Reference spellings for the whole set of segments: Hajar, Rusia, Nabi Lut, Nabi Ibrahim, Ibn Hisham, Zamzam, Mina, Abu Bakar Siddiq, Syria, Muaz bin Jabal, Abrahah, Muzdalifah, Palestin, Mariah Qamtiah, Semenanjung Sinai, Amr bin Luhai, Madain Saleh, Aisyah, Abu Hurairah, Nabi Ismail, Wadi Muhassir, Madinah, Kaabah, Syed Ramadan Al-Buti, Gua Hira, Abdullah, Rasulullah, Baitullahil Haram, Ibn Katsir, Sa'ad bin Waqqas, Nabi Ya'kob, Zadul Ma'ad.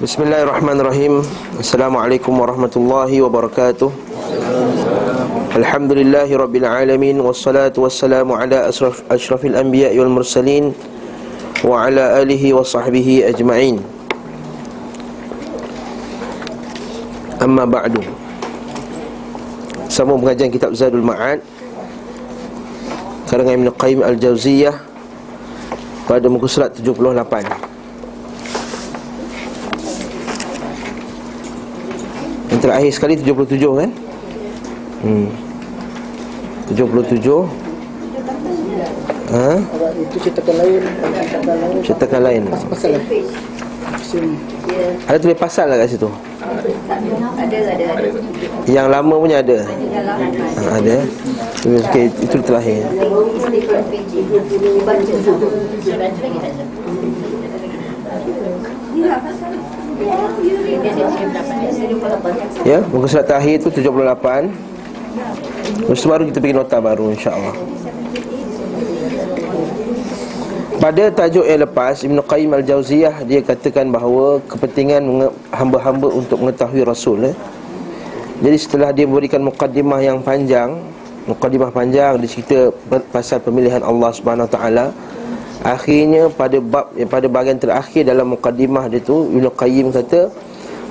Bismillahirrahmanirrahim. Assalamualaikum warahmatullahi wabarakatuh. Alhamdulillahi rabbil alamin, wassalatu wassalamu ala asyrafil anbiya wal mursalin wa ala alihi wa sahbihi ajma'in. Amma ba'du. Sambung pengajian kitab Zadul Ma'ad karangan Ibn Qayyim al-Jauziyah pada muka surat 78. Yang terakhir sekali 77 kan? 77. Ha? Itu cetakan lain. Pasal lah. Ada tulis pasal lah kat situ. Ada. Yang lama punya ada. Ada. Okey, itu terakhir. Ya, buku surat terakhir itu 78. Terus baru kita bikin nota baru, insya-Allah. Pada tajuk yang lepas, Ibn Qayyim al-Jauziyah dia katakan bahawa kepentingan hamba-hamba untuk mengetahui Rasul. Jadi setelah dia berikan mukadimah panjang dia cerita pasal pemilihan Allah Subhanahu Wa Taala. Akhirnya pada bahagian terakhir dalam mukadimah dia tu, Ibn Qayyim kata,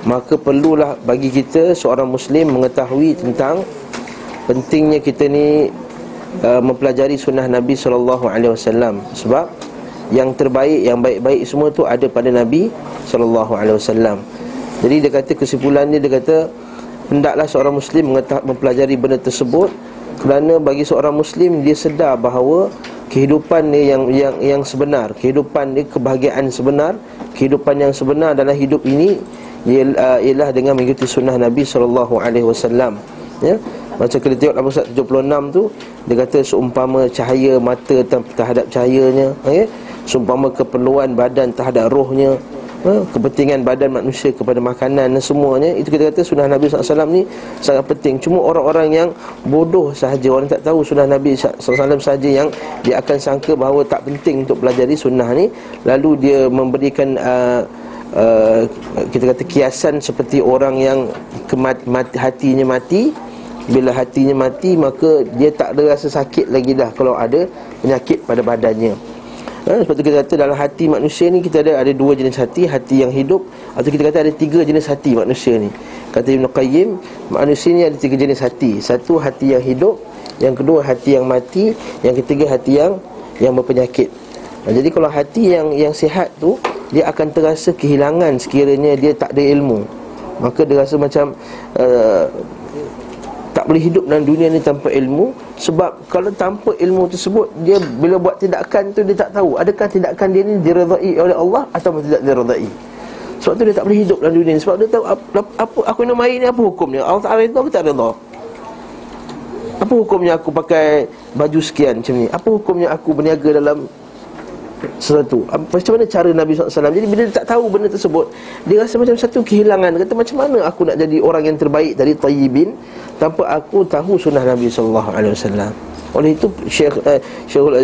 maka perlulah bagi kita seorang Muslim mengetahui tentang pentingnya kita ni mempelajari sunnah Nabi SAW. Sebab yang terbaik, yang baik-baik semua tu ada pada Nabi SAW. Jadi dia kata kesimpulannya, dia kata hendaklah seorang Muslim mempelajari benda tersebut. Kerana bagi seorang Muslim, dia sedar bahawa kehidupan dia yang sebenar, kehidupan dia, kebahagiaan sebenar, kehidupan yang sebenar dalam hidup ini ialah dengan mengikuti sunnah Nabi SAW. Ya? Macam kita tengok dalam surat 76 tu, dia kata seumpama cahaya mata terhadap cahayanya, okay? Seumpama keperluan badan terhadap rohnya, kepentingan badan manusia kepada makanan dan semuanya. Itu kita kata sunnah Nabi SAW ni sangat penting. Cuma orang-orang yang bodoh sahaja, orang tak tahu sunnah Nabi SAW sahaja yang dia akan sangka bahawa tak penting untuk pelajari sunnah ni. Lalu dia memberikan kita kata kiasan seperti orang yang hatinya mati. Bila hatinya mati, maka dia tak ada rasa sakit lagi dah kalau ada penyakit pada badannya. Sebab tu kita kata dalam hati manusia ni kita ada dua jenis hati. Hati yang hidup, atau kita kata ada tiga jenis hati manusia ni. Kata Ibn Qayyim, manusia ni ada tiga jenis hati. Satu, hati yang hidup. Yang kedua, hati yang mati. Yang ketiga, hati yang berpenyakit. Jadi kalau hati yang sihat tu, dia akan terasa kehilangan sekiranya dia tak ada ilmu. Maka dia rasa macam tak boleh hidup dalam dunia ni tanpa ilmu. Sebab kalau tanpa ilmu tersebut, dia bila buat tindakan tu, dia tak tahu adakah tindakan dia ni diredai oleh Allah atau tidak diredai. Sebab tu dia tak boleh hidup dalam dunia ni. Sebab dia tahu apa aku nak main ni, apa hukum dia, Allah Ta'ala itu aku tak redha. Apa hukumnya aku pakai baju sekian macam ni, apa hukumnya aku berniaga dalam sesuatu, macam mana cara Nabi SAW. Jadi bila dia tak tahu benda tersebut, dia rasa macam satu kehilangan. Dia kata macam mana aku nak jadi orang yang terbaik dari tayyibin tanpa aku tahu sunnah Nabi SAW. Oleh itu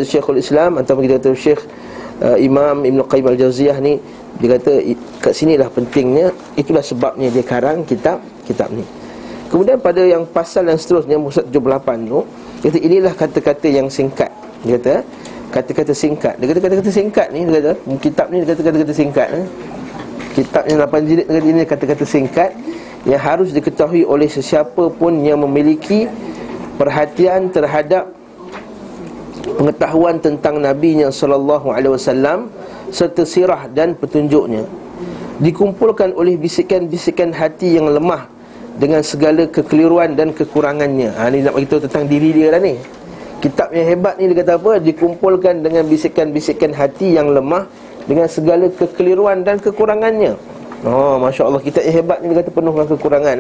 Syekhul Islam, atau kita kata Syekh Imam Ibn Qayyim al-Jauziyah ni, dia kata kat sinilah pentingnya. Itulah sebabnya dia karang kitab ni. Kemudian pada yang pasal yang seterusnya, muka 78 tu, dia kata inilah kata-kata yang singkat. Dia kata kata-kata singkat. Dia kata kata-kata singkat ni, dia kata kitab ni, dia kata kata-kata singkat. Kitab yang 8 jilid ini kata-kata singkat yang harus diketahui oleh sesiapa pun yang memiliki perhatian terhadap pengetahuan tentang nabinya sallallahu alaihi wasallam serta sirah dan petunjuknya. Dikumpulkan oleh bisikan-bisikan hati yang lemah dengan segala kekeliruan dan kekurangannya. Ni nak beritahu tentang diri dia lah ni. Kitab yang hebat ni, dia kata apa? Dikumpulkan dengan bisikan-bisikan hati yang lemah dengan segala kekeliruan dan kekurangannya. Oh, Masya Allah, kitab yang hebat ni, dia kata penuh dengan kekurangan.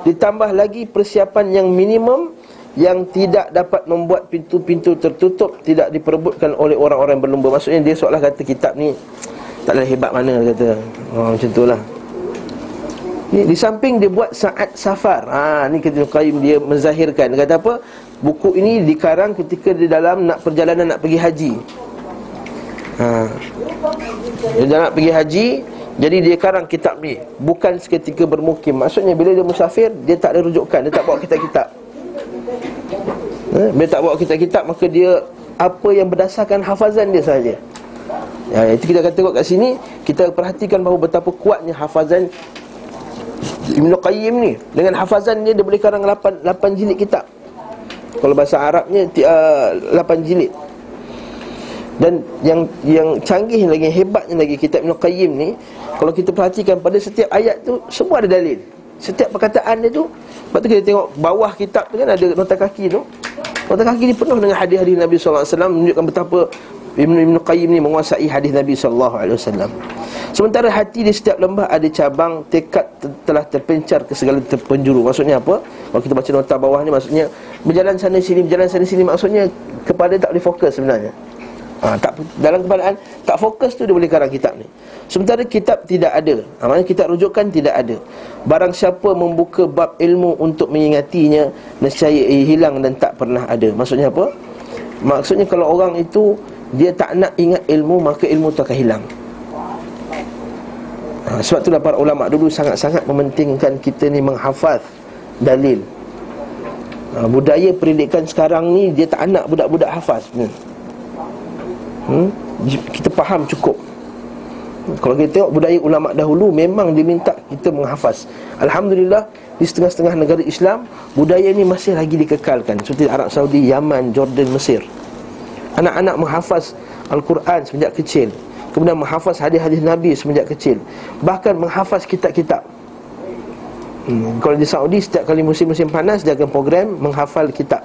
Ditambah lagi persiapan yang minimum yang tidak dapat membuat pintu-pintu tertutup tidak diperebutkan oleh orang-orang berlumba. Maksudnya dia seolah kata kitab ni tak ada hebat mana, dia kata. Oh, macam itulah. Di samping dia buat saat safar. Ni Ibn Qayyim dia menzahirkan. Dia kata apa? Buku ini dikarang ketika dia dalam perjalanan nak pergi haji. Dia nak pergi haji, jadi dia karang kitab ni, bukan seketika bermukim. Maksudnya bila dia musafir, dia tak ada rujukan, dia tak bawa kitab-kitab. Bila tak bawa kitab-kitab, maka dia apa yang berdasarkan hafazan dia sahaja. Ya, itu kita kata kat sini, kita perhatikan bahawa betapa kuatnya hafazan Ibn Qayyim ni. Dengan hafazan dia, dia boleh karang 8 jilid kitab. Kalau bahasa Arabnya 8 jilid. Dan yang canggih lagi, hebatnya lagi kitab Ibn Qayyim ni, kalau kita perhatikan pada setiap ayat tu, semua ada dalil. Setiap perkataan dia tu. Lepas tu kita tengok bawah kitab tu kan ada nota kaki tu. Nota kaki ni penuh dengan hadis-hadis Nabi SAW, menunjukkan betapa Ibn Qayyim ni menguasai hadis Nabi SAW. Sementara hati di setiap lembah ada cabang, tekad telah terpencar ke segala penjuru. Maksudnya apa? Kalau kita baca nota bawah ni, maksudnya berjalan sana sini, berjalan sana sini. Maksudnya kepala tak boleh fokus sebenarnya. Dalam keadaan tak fokus tu, dia boleh karang kitab ni. Sementara kitab tidak ada, maknanya kitab rujukan tidak ada. Barang siapa membuka bab ilmu untuk mengingatinya, nescaya ia hilang dan tak pernah ada. Maksudnya apa? Maksudnya kalau orang itu dia tak nak ingat ilmu, maka ilmu tu akan hilang. Sebab itulah para ulama dulu sangat-sangat mementingkan kita ni menghafaz dalil. Budaya pendidikan sekarang ni, dia tak nak budak-budak hafaz. Kita faham cukup. Kalau kita tengok budaya ulama' dahulu, memang dia minta kita menghafaz. Alhamdulillah, di setengah-setengah negara Islam, budaya ni masih lagi dikekalkan. Seperti Arab Saudi, Yaman, Jordan, Mesir. Anak-anak menghafaz Al-Quran semenjak kecil. Kemudian menghafaz hadis-hadis Nabi semenjak kecil. Bahkan menghafaz kitab-kitab. Kalau di Saudi, setiap kali musim-musim panas, dia akan program menghafal kitab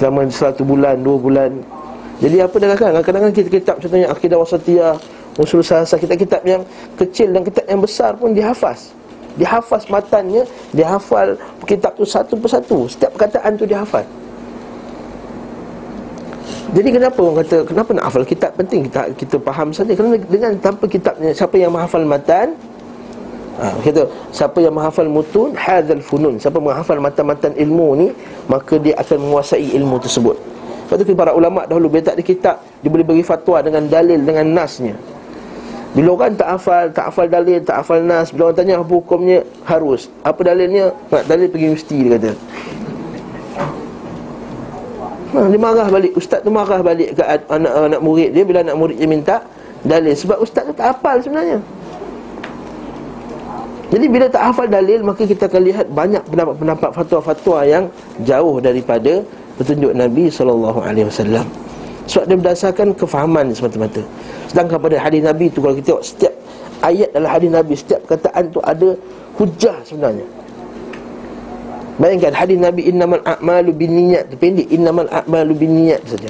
selama 1 bulan, 2 bulan. Jadi apa dah kadang-kadang kitab-kitab contohnya Akidah Wasatiyah, Usul Sahasah, kitab-kitab yang kecil dan kitab yang besar pun dihafaz. Dihafaz matannya, dihafal kitab tu satu persatu, setiap perkataan tu dihafal. Jadi kenapa orang kata kenapa nak hafal kitab? Penting kita faham saja. Kerana dengan tanpa kitabnya, siapa yang menghafal matan, kita siapa yang menghafal mutun, hadzal funun, siapa menghafal matan-matan ilmu ni, maka dia akan menguasai ilmu tersebut. Lepas tu para ulama' dahulu, bila tak ada kitab, dia boleh beri fatwa dengan dalil, dengan nasnya. Bila orang tak hafal dalil, tak hafal nas, bila orang tanya apa hukumnya, harus. Apa dalilnya? Nak dalil pergi mesti, dia kata. Dia marah balik, ustaz tu marah balik ke anak murid dia. Bila anak murid dia minta dalil, sebab ustaz tu tak hafal sebenarnya. Jadi bila tak hafal dalil, maka kita akan lihat banyak pendapat-pendapat, fatwa-fatwa yang jauh daripada petunjuk Nabi SAW. Sebab dia berdasarkan kefahaman semata-mata. Sedangkan pada hadis Nabi tu, kalau kita tengok setiap ayat dalam hadis Nabi, setiap perkataan tu ada hujah sebenarnya. Bayangkan hadis Nabi, innamal a'malu binniyat, pendek, innamal a'malu binniyat saja.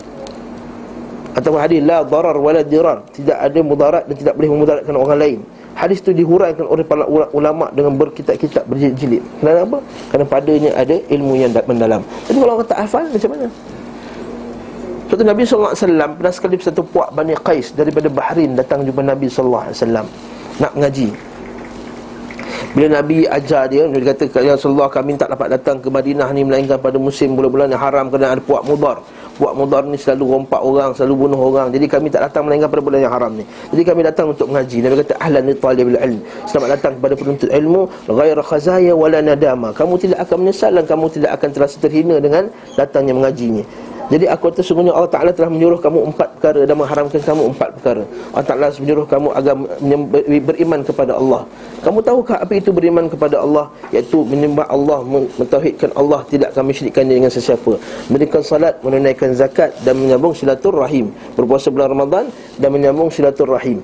Atau hadis la darar wala dirar, tidak ada mudarat dan tidak boleh memudaratkan orang lain. Hadis tu dihuraikan oleh para ulama' dengan berkitab-kitab, berjilid-jilid. Kerana apa? Kerana padanya ada ilmu yang mendalam. Tapi kalau orang tak hafal, macam mana? Suatu Nabi SAW pernah sekali satu puak Bani Qais daripada Bahrain datang jumpa Nabi SAW nak mengaji. Bila Nabi ajar dia, dia kata, ya Rasulullah, kami tak dapat datang ke Madinah ni melainkan pada musim bulan-bulan yang haram kerana ada puak mudar. Buat mudar ni selalu rompak orang, selalu bunuh orang. Jadi kami tak datang melainkan pada bulan yang haram ni. Jadi kami datang untuk mengaji. Nabi kata, ahlan li talibil ilm, selamat datang kepada penuntut ilmu. Ghaira khazaya wala nadama, kamu tidak akan menyesal dan kamu tidak akan terasa terhina dengan datangnya mengajinya. Jadi aku kata, sungguhnya Allah Ta'ala telah menyuruh kamu 4 perkara dan mengharamkan kamu 4 perkara. Allah Ta'ala menyuruh kamu agar beriman kepada Allah. Kamu tahukah apa itu beriman kepada Allah? Iaitu menyembah Allah, mentauhidkan Allah, tidak akan mensyirikkannya dengan sesiapa, mendirikan salat, menunaikan zakat, dan menyambung silaturahim, berpuasa bulan Ramadan dan menyambung silaturahim.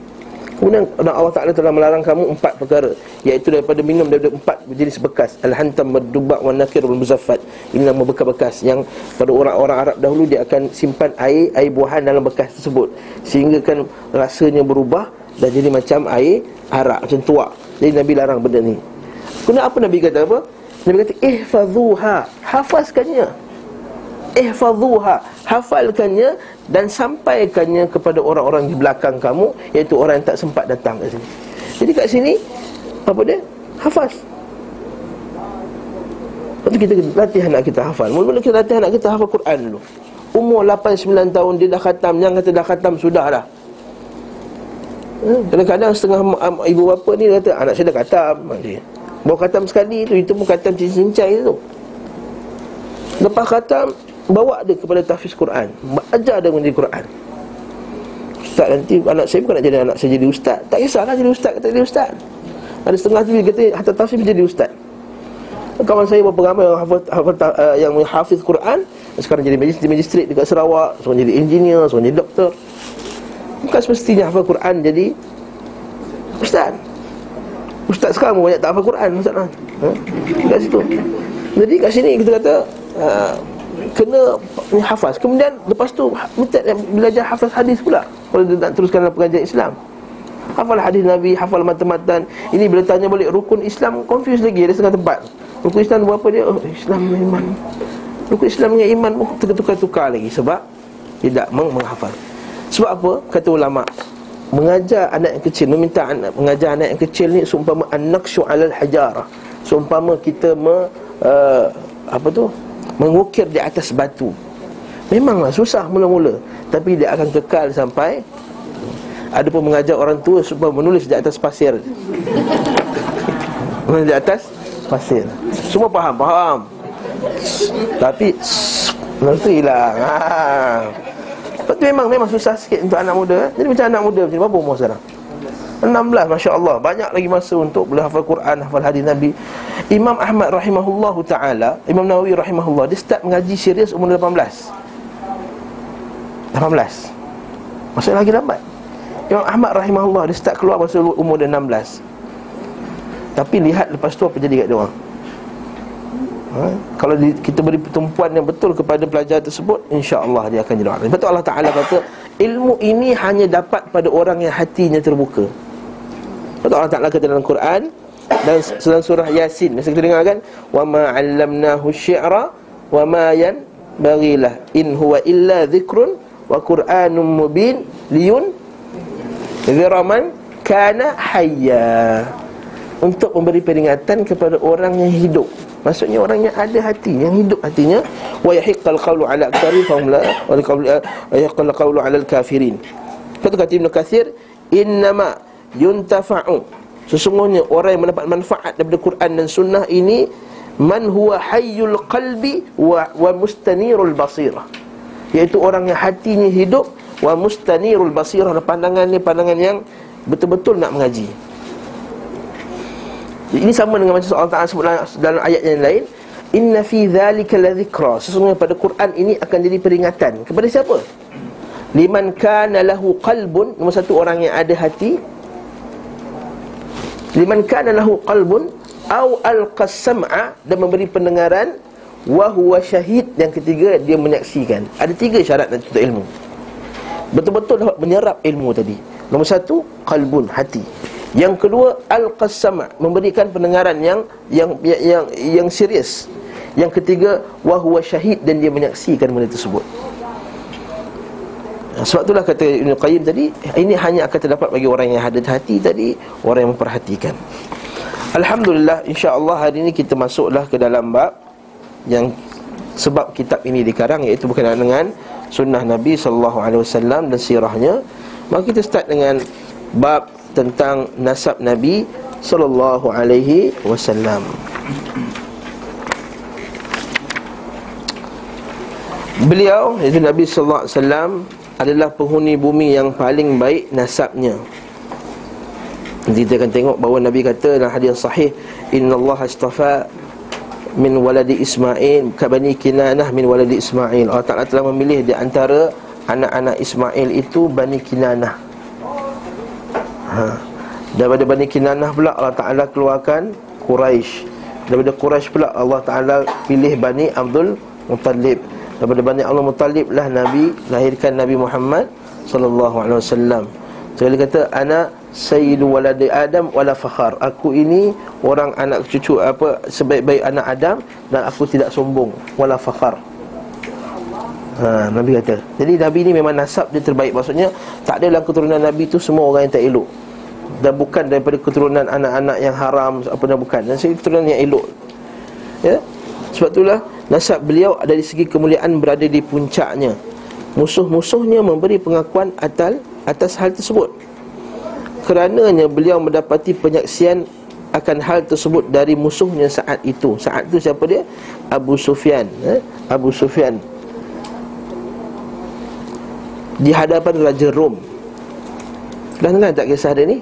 Kemudian Allah Ta'ala telah melarang kamu 4 perkara, iaitu daripada minum daripada 4 jenis bekas, al-hantam, berdubak, wanakir, muzaffat. Ini nama bekas-bekas yang pada orang-orang Arab dahulu, dia akan simpan air buahan dalam bekas tersebut, sehingga kan rasanya berubah dan jadi macam air arak, macam tuak. Jadi Nabi larang benda ni. Kemudian apa Nabi kata apa? Nabi kata, ihfazuha, hafazkannya. Ihfazuha, hafalkannya dan sampaikannya kepada orang-orang di belakang kamu, iaitu orang yang tak sempat datang kat sini. Jadi kat sini apa dia? Hafaz. Lepas tu kita latih anak kita hafal. Mula-mula kita latih anak kita hafal Quran dulu. Umur 8-9 tahun dia dah khatam. Yang kata dah khatam sudah dah. Kadang-kadang setengah ibu bapa ni dia kata, anak saya dah khatam. Baru khatam sekali tu, itu pun khatam cincin-cincin tu. Lepas khatam, bawa dia kepada tahfiz Quran, ajar dia menjadi Quran. Ustaz, nanti anak saya bukan nak jadi anak saya jadi ustaz. Tak kisahlah jadi ustaz, kata jadi ustaz. Ada setengah tu dia kata hatta tahfiz menjadi ustaz. Kawan saya berapa ramai yang hafiz Quran, sekarang jadi magistrate dekat Sarawak, seorang jadi engineer, seorang jadi doktor. Bukan semestinya hafal Quran jadi ustaz. Ustaz sekarang banyak tak hafal Quran, ustaz lah. Kat situ. Jadi kat sini kita kata kena hafaz. Kemudian lepas tu belajar hafaz hadis pula. Kalau dia nak teruskan dalam pengajian Islam, hafal hadis Nabi, hafal matan-matan. Ini bila tanya balik rukun Islam, confuse lagi. Ada setengah tempat, rukun Islam berapa dia? Oh, Islam dengan iman. Rukun Islam dengan iman, oh, tukar-tukar lagi. Sebab tidak menghafal. Sebab apa? Kata ulama, mengajar anak yang kecil, meminta anak mengajar anak yang kecil ni seumpama an-naqshu alal hajarah. Seumpama kita mengukir di atas batu. Memanglah susah mula-mula, tapi dia akan kekal sampai. Ada pun mengajar orang tua supaya menulis di atas pasir. Di atas pasir. Semua faham. Tapi nanti hilang. Tapi memang susah sikit untuk anak muda. Jadi macam anak muda macam berapa umur sekarang? 16, Masya Allah. Banyak lagi masa untuk hafal Quran, hafal hadis Nabi. Imam Ahmad rahimahullahu ta'ala, Imam Nawawi rahimahullah, dia start mengaji serius umur 18. Maksudnya lagi lambat. Imam Ahmad rahimahullah, dia start keluar masa umur dia 16. Tapi lihat lepas tu apa jadi kat dia orang. Kalau kita beri pertumpuan yang betul kepada pelajar tersebut, insya-Allah dia akan jadi orang. Lepas tu Allah Ta'ala kata, ilmu ini hanya dapat pada orang yang hatinya terbuka. Betul Allah Ta'ala kata dalam Quran dan dalam surah Yasin. Masa kita dengar kan, wa ma 'allamnahu syi'ra wa ma yanbaghi lah in huwa illa dhikrun wa qur'anum mubin liyunzira man kana hayya. Untuk memberi peringatan kepada orang yang hidup. Maksudnya orang yang ada hati, yang hidup hatinya. Wa yahiqqal qawlu 'ala aktsari fa hum la yahiqqal qawlu 'ala al-kafirin. Kata Ibn Katsir, innama yuntafa'u, sesungguhnya orang yang mendapat manfaat daripada Quran dan sunnah ini, man huwa hayyul qalbi wa mustanirul basirah, iaitu orang yang hatinya hidup, wa mustanirul basirah, pandangan yang betul-betul nak mengaji. Ini sama dengan macam Allah Ta'ala sebut dalam ayat yang lain, inna fi dhalika la dhikra, sesungguhnya pada Quran ini akan jadi peringatan kepada siapa? Liman kana lahu qalbun, nombor satu orang yang ada hati. Liman kana lahu qalbun au alqasam'a, dan memberi pendengaran, wa huwa syahid, yang ketiga dia menyaksikan. Ada tiga syarat untuk ilmu. Betul-betul dapat menyerap ilmu tadi. Nombor satu, qalbun, hati. Yang kedua, al-qasama, memberikan pendengaran yang serius. Yang ketiga, wa huwa syahid, dan dia menyaksikan benda tersebut. Sebab itulah kata Ibn Qayyim tadi, ini hanya akan terdapat bagi orang yang ada hati tadi, orang yang memperhatikan. Alhamdulillah, insya-Allah hari ini kita masuklah ke dalam bab yang sebab kitab ini dikarang, iaitu berkenaan dengan sunnah Nabi sallallahu alaihi wasallam dan sirahnya. Maka kita start dengan bab tentang nasab Nabi sallallahu alaihi wasallam. Beliau, iaitu Nabi sallallahu alaihi wasallam, adalah penghuni bumi yang paling baik nasabnya. Nanti kita akan tengok bahawa Nabi kata dalam hadis sahih, innallaha astafa min waladi Ismail ka bani Kinanah min waladi Ismail. Allah Ta'ala telah memilih di antara anak-anak Ismail itu Bani Kinanah. Daripada Bani Kinanah pula Allah Ta'ala keluarkan Quraisy. Daripada Quraisy pula Allah Ta'ala pilih Bani Abdul Muttalib. Daripada Bani Abdul Muttalib lah Nabi lahirkan Nabi Muhammad sallallahu alaihi wasallam. Dia kata, ana sayyidu waladi Adam wala fakhar. Aku ini orang anak cucu sebaik-baik anak Adam, dan aku tidak sombong, wala fakhar. Nabi kata. Jadi Nabi ni memang nasab dia terbaik. Maksudnya tak adalah keturunan Nabi tu semua orang yang tak elok, dan bukan daripada keturunan anak-anak yang haram, apa dah bukan. Dan keturunan yang elok. Ya. Sebab itulah Nasab beliau dari segi kemuliaan berada di puncaknya. Musuh-musuhnya memberi pengakuan atas hal tersebut. Kerananya beliau mendapati penyaksian akan hal tersebut dari musuhnya saat itu. Saat itu siapa dia? Abu Sufyan. Abu Sufyan di hadapan Raja Rom. Dah dengar tak kisah dia ni?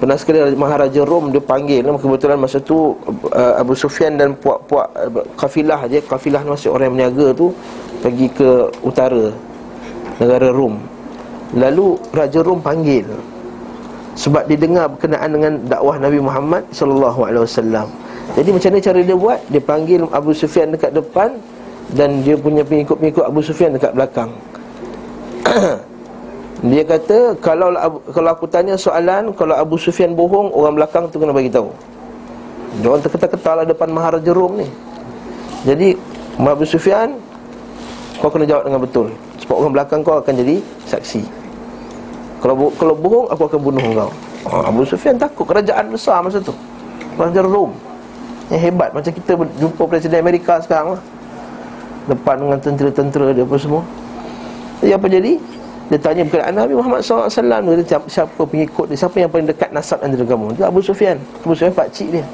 Pernah sekali Maharaja Rom dia panggil. Kebetulan masa tu Abu Sufyan dan puak-puak kafilah dia, kafilah ni masih orang yang berniaga tu, pergi ke utara negara Rom. Lalu Raja Rom panggil sebab dia dengar berkenaan dengan dakwah Nabi Muhammad SAW. Jadi macam mana cara dia buat? Dia panggil Abu Sufyan dekat depan dan dia punya pengikut-pengikut Abu Sufyan dekat belakang. Dia kata, kalau aku tanya soalan, kalau Abu Sufyan bohong, orang belakang tu kena bagi tahu. Dia orang terketar-ketarlah depan Maharaja Rom ni. Jadi Abu Sufyan, kau kena jawab dengan betul sebab orang belakang kau akan jadi saksi. Kalau bohong, aku akan bunuh kau. Abu Sufyan takut, kerajaan besar masa tu, Raja Rom yang hebat. Macam kita jumpa Presiden Amerika sekarang lah, depan dengan tentera-tentera dia apa semua. Jadi apa jadi? Dia tanya berkenaan Nabi Muhammad SAW. Dia tanya, siapa pengikut dia, siapa yang paling dekat nasab antara kamu? Dia Abu Sufyan. Abu Sufyan pakcik dia,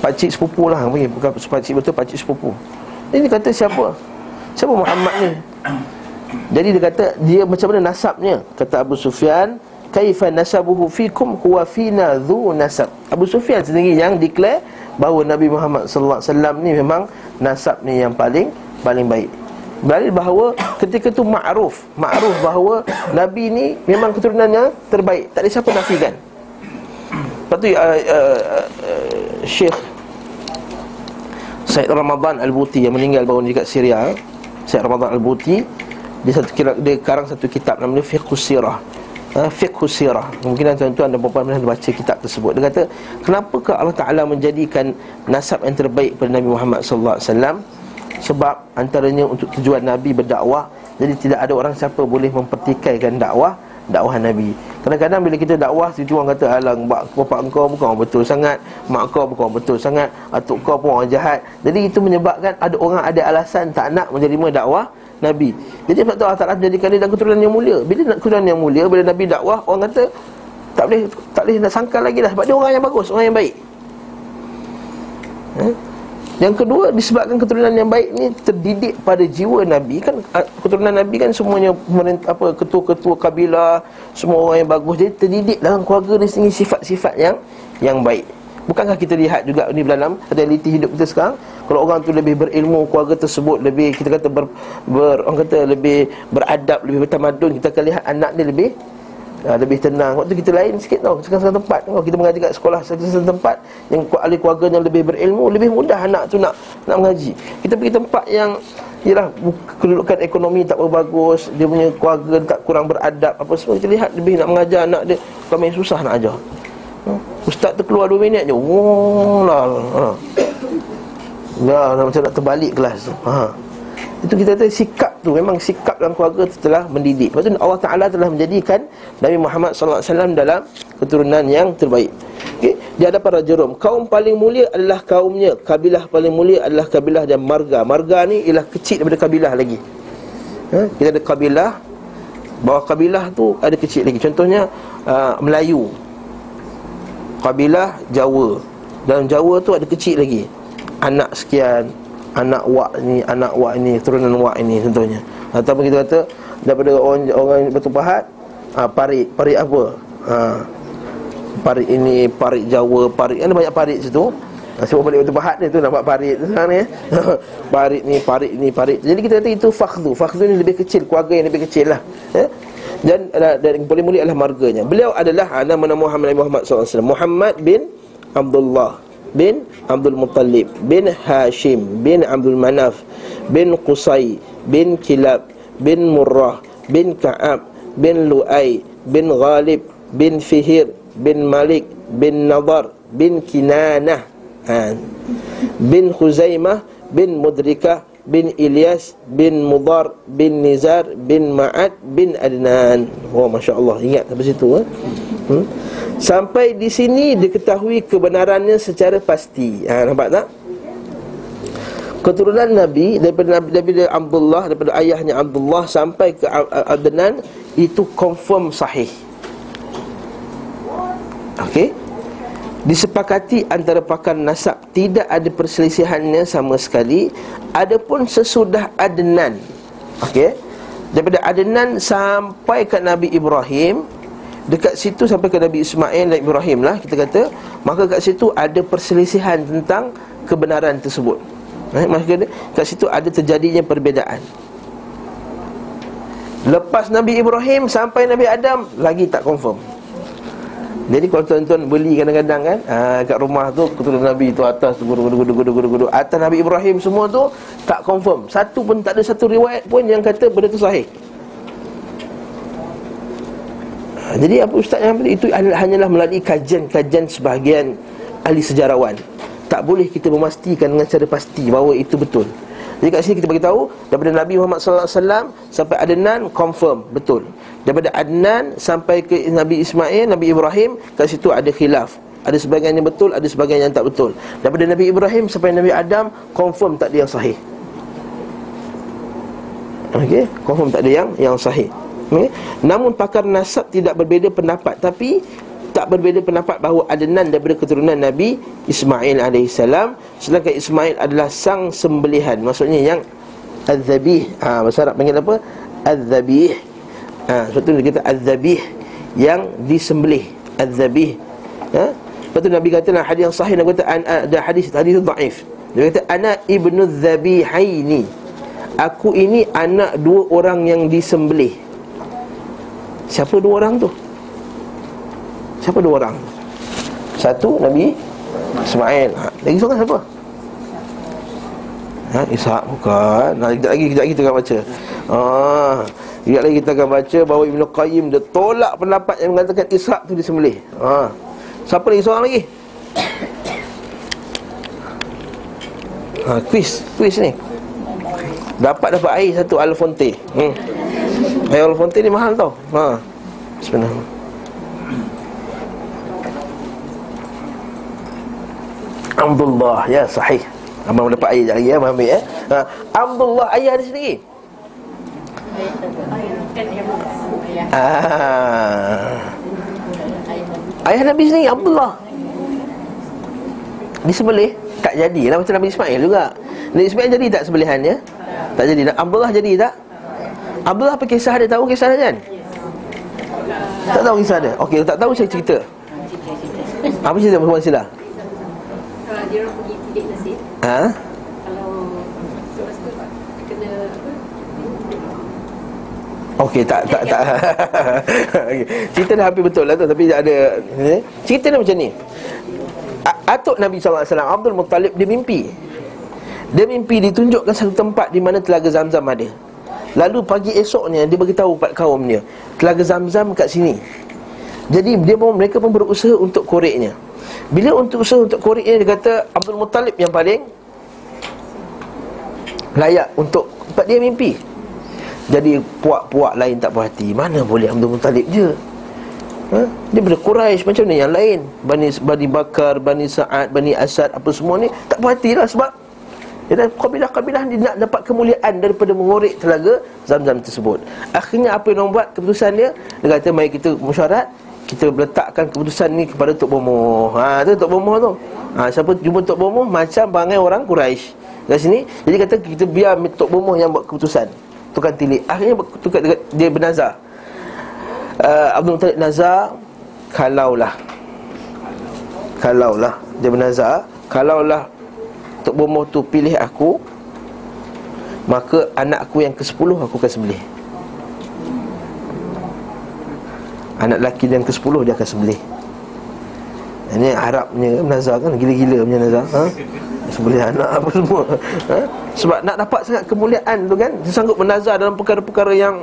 pakcik sepupu lah, bukan pakcik betul, pakcik sepupu. Jadi dia kata, Siapa Muhammad ni? Jadi dia kata, dia macam mana nasabnya? Kata Abu Sufyan, kaifa nasabuhu fikum huwa fina dhu nasab. Abu Sufyan sendiri yang declare bahawa Nabi Muhammad sallallahu alaihi wasallam ni memang nasab ni yang paling baik. Berarti bahawa ketika tu ma'ruf bahawa Nabi ni memang keturunannya terbaik, tak ada siapa nafikan. Lepas tu Syekh Syed Ramadan Al-Buti yang meninggal baru ni dekat Syria, Syed Ramadan Al-Buti, dia karang satu kitab namanya Fiqhus Sirah. Mungkin tuan-tuan dan puan-puan pernah baca kitab tersebut. Dia kata, kenapakah Allah Ta'ala menjadikan nasab yang terbaik pada Nabi Muhammad SAW? Sebab antaranya untuk tujuan Nabi berdakwah. Jadi tidak ada orang siapa boleh mempertikaikan dakwah Nabi. Kadang-kadang bila kita dakwah, tiba-tiba orang kata, alang, bapak kau bukan orang betul sangat, mak kau bukan orang betul sangat, atuk kau pun orang jahat. Jadi itu menyebabkan ada orang ada alasan tak nak menerima dakwah Nabi. Jadi sebab tu Allah Ta'ala menjadikan dia dan keturunan yang mulia. Bila nak keturunan yang mulia, bila Nabi dakwah, orang kata tak boleh nak sangka lagi lah, sebab dia orang yang bagus, orang yang baik. Yang kedua, disebabkan keturunan yang baik ni terdidik pada jiwa Nabi. Kan keturunan Nabi kan semuanya ketua-ketua kabilah, semua orang yang bagus. Jadi terdidik dalam keluarga ni sendiri sifat-sifat yang baik. Bukankah kita lihat juga ni dalam realiti hidup kita sekarang? Kalau orang tu lebih berilmu, keluarga tersebut lebih, kita kata orang kata lebih beradab, lebih bertamadun, kita akan lihat anak dia lebih tenang. Waktu kita lain sikit tau, sekarang tempat. Kalau kita mengaji kat sekolah satu tempat yang ahli keluarga yang lebih berilmu, lebih mudah anak tu nak mengaji. Kita pergi tempat yang ialah kedudukan ekonomi tak bagus, dia punya keluarga tak kurang beradab apa semua, kita lihat lebih nak mengajar anak dia, bukan main susah nak ajar. Ustaz tu keluar 2 minit je, macam nak terbalik kelas tu. Itu kita kata sikap tu, memang sikap dalam keluarga tu telah mendidik. Lepas tu Allah Ta'ala telah menjadikan Nabi Muhammad SAW dalam keturunan yang terbaik. Okay? Di hadapan Raja Rom, kaum paling mulia adalah kaumnya, kabilah paling mulia adalah kabilah dan marga ni ialah kecil daripada kabilah lagi. Kita ada kabilah, bawah kabilah tu ada kecil lagi. Contohnya Melayu, kabilah Jawa. Dalam Jawa tu ada kecil lagi, anak sekian, anak wak ni, turunan wak ni contohnya. Ataupun kita kata daripada orang Batu Pahat, parit apa? Parit ini, parit Jawa, parit, ada banyak parit situ. Sebab balik Batu Pahat dia tu nampak parit sekarang ni. Parit ni. Jadi kita kata itu fakhdu ni lebih kecil, keluarga yang lebih kecil lah. Dan boleh mulia adalah marganya. Beliau adalah nama-nama Muhammad sallallahu alaihi wasallam, Muhammad bin Abdullah bin Abdul Muttalib bin Hashim bin Abdul Manaf bin Qusay bin Kilab bin Murrah bin Ka'ab bin Lu'ay bin Ghalib bin Fihir bin Malik bin Nadar bin Kinanah bin Khuzaimah bin Mudrikah bin Ilyas bin Mudar bin Nizar bin Ma'ad bin Adnan. Oh, Masya Allah, ingat sampai situ Sampai di sini diketahui kebenarannya secara pasti. Nampak tak? keturunan Nabi daripada Abdullah, daripada ayahnya Abdullah sampai ke Adnan, itu confirm sahih. Okey, disepakati antara pakar nasab, tidak ada perselisihannya sama sekali. Adapun sesudah Adnan, okey, daripada Adnan sampai ke Nabi Ibrahim, dekat situ sampai ke Nabi Ismail dan Ibrahim lah kita kata, maka kat situ ada perselisihan tentang kebenaran tersebut. Maksudnya kat situ ada terjadinya perbezaan. Lepas Nabi Ibrahim sampai Nabi Adam lagi tak confirm. Jadi kalau tuan-tuan beli kadang-kadang kan, kat rumah tu keturunan Nabi tu atas tu gudu-gudu, atas Nabi Ibrahim semua tu tak confirm. Satu pun tak ada, satu riwayat pun yang kata benda tu sahih. Jadi apa ustaz yang itu hanyalah melalui kajian-kajian sebahagian ahli sejarawan. Tak boleh kita memastikan dengan secara pasti bahawa itu betul. Jadi kat sini kita bagi tahu daripada Nabi Muhammad sallallahu alaihi wasallam sampai Adnan confirm betul. Daripada Adnan sampai ke Nabi Ismail, Nabi Ibrahim, kat situ ada khilaf. Ada sebahagian yang betul, ada sebahagian yang tak betul. Daripada Nabi Ibrahim sampai Nabi Adam confirm tak ada yang sahih. Okey, confirm tak ada yang sahih. Okay. Namun pakar nasab tidak berbeza pendapat, tapi tak berbeza pendapat bahawa Adnan daripada keturunan Nabi Ismail AS, sedangkan Ismail adalah sang sembelihan. Maksudnya yang az-zabih, bahasa Arab panggil apa? Az-zabih. Sebab tu dia kata az-zabih, yang disembelih, az-zabih. Lepas tu Nabi kata dalam hadis yang sahih, Nabi kata ada hadis dhaif, dia kata ana ibnu az-zabihaini, aku ini anak dua orang yang disembelih. Siapa dua orang tu? Siapa dua orang? Satu Nabi Ismail, lagi seorang siapa? Ishaq bukan. Kejap lagi kita akan baca. Kejap lagi kita akan baca bahawa Ibn Qayyim dia tolak pendapat yang mengatakan Ishaq tu disembelih. Siapa lagi seorang lagi? Kuis ni dapat air satu Al-Fonte. Air Al-Fonte ni mahal tau. Sebenarnya Abdullah, ya sahih. Abang dapat air sekejap lagi ya, Abang ambil. Abdullah ayah dia sendiri. Ayah Nabi sendiri, Abdullah, disembelih. Tak jadilah macam Nabi Ismail juga. Nabi Ismail jadi tak sembelihannya? Tak jadi. Abdullah jadi tak? Abdullah apa kisah dia, tahu kisah dia kan? Tak tahu kisah dia. Okey, tak tahu saya cerita. Apa cerita Muhammad Sila? Kalau dia orang pergi bilik nasib. Kalau lepas tu kena apa? Okey, tak. Okay. Cerita dah hampir betul lah tu, tapi ada cerita dia macam ni. Atuk Nabi SAW Abdul Muttalib dia mimpi ditunjukkan satu tempat di mana telaga Zamzam ada. Lalu pagi esoknya dia beritahu pada kaum dia, telaga Zamzam kat sini. Jadi mereka pun berusaha untuk koreknya. Bila usaha untuk koreknya, dia kata Abdul Muttalib yang paling layak untuk, sebab dia mimpi. Jadi puak-puak lain tak puas hati, mana boleh Abdul Muttalib je. Dia daripada Quraisy, macam mana yang lain? Bani Bakar, Bani Sa'ad, Bani Asad, apa semua ni tak puas hati lah, sebab dan kabilah-kabilah ni nak dapat kemuliaan daripada mengorek telaga Zamzam tersebut. Akhirnya apa yang orang buat keputusan dia? Dia kata mari kita mesyuarat, kita letakkan keputusan ni kepada Tok Bomoh. Tu Tok Bomoh tu. Siapa jumpa Tok Bomoh macam bangai orang Quraisy kat sini. Jadi kata kita biar Tok Bomoh yang buat keputusan, tukang tilik. Akhirnya dia bernazar. Abdul Muttalib nazar, Kalaulah dia bernazar, kalaulah Tok Bomoh tu pilih aku, maka anakku yang ke-10 aku akan sembelih. Anak lelaki yang ke-10 dia akan sembelih. Ini Arabnya menazar kan, gila-gila punya nazar. Sembelih anak apa semua. Sebab nak dapat sangat kemuliaan tu kan, dia sanggup menazar dalam perkara-perkara yang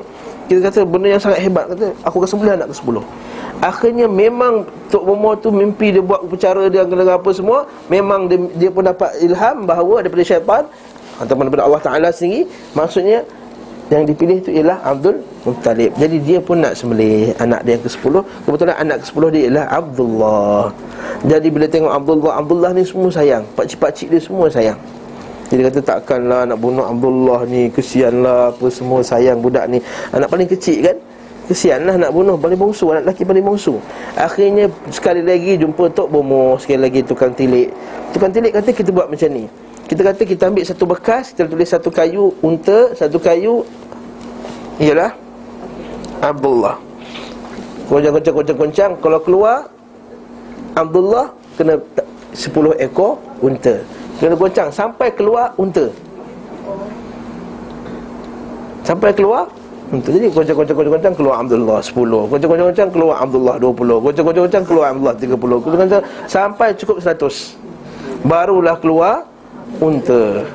kita kata benda yang sangat hebat. Kata aku akan sembelih anak ke-10. Akhirnya memang Tok Bomoh tu mimpi dia buat upacara, dia gelar apa semua. Memang dia pun dapat ilham bahawa daripada syaitan ataupun daripada Allah Ta'ala sendiri. Maksudnya yang dipilih tu ialah Abdul Muttalib. Jadi dia pun nak sembelih anak dia yang ke-10. Kebetulan anak ke-10 dia ialah Abdullah. Jadi bila tengok Abdullah ni semua sayang, pakcik-pakcik dia semua sayang. Dia kata takkanlah nak bunuh Abdullah ni, kesianlah apa semua, sayang budak ni. Anak paling kecil kan, kesianlah nak bunuh, paling bongsu, anak lelaki paling bongsu. Akhirnya sekali lagi jumpa tok bomoh, sekali lagi tukang tilik. Tukang tilik kata kita buat macam ni. Kita kata kita ambil satu bekas, kita tulis satu kayu unta, satu kayu ialah Abdullah. Koncang-koncang, kalau keluar Abdullah kena 10 ekor unta. Kena goncang sampai keluar unta. Sampai keluar unta. Jadi goncang-goncang keluar Abdullah 10. Goncang-goncang keluar Abdullah 20. Goncang-goncang keluar Abdullah 30. Goncang sampai cukup 100. Barulah keluar unta.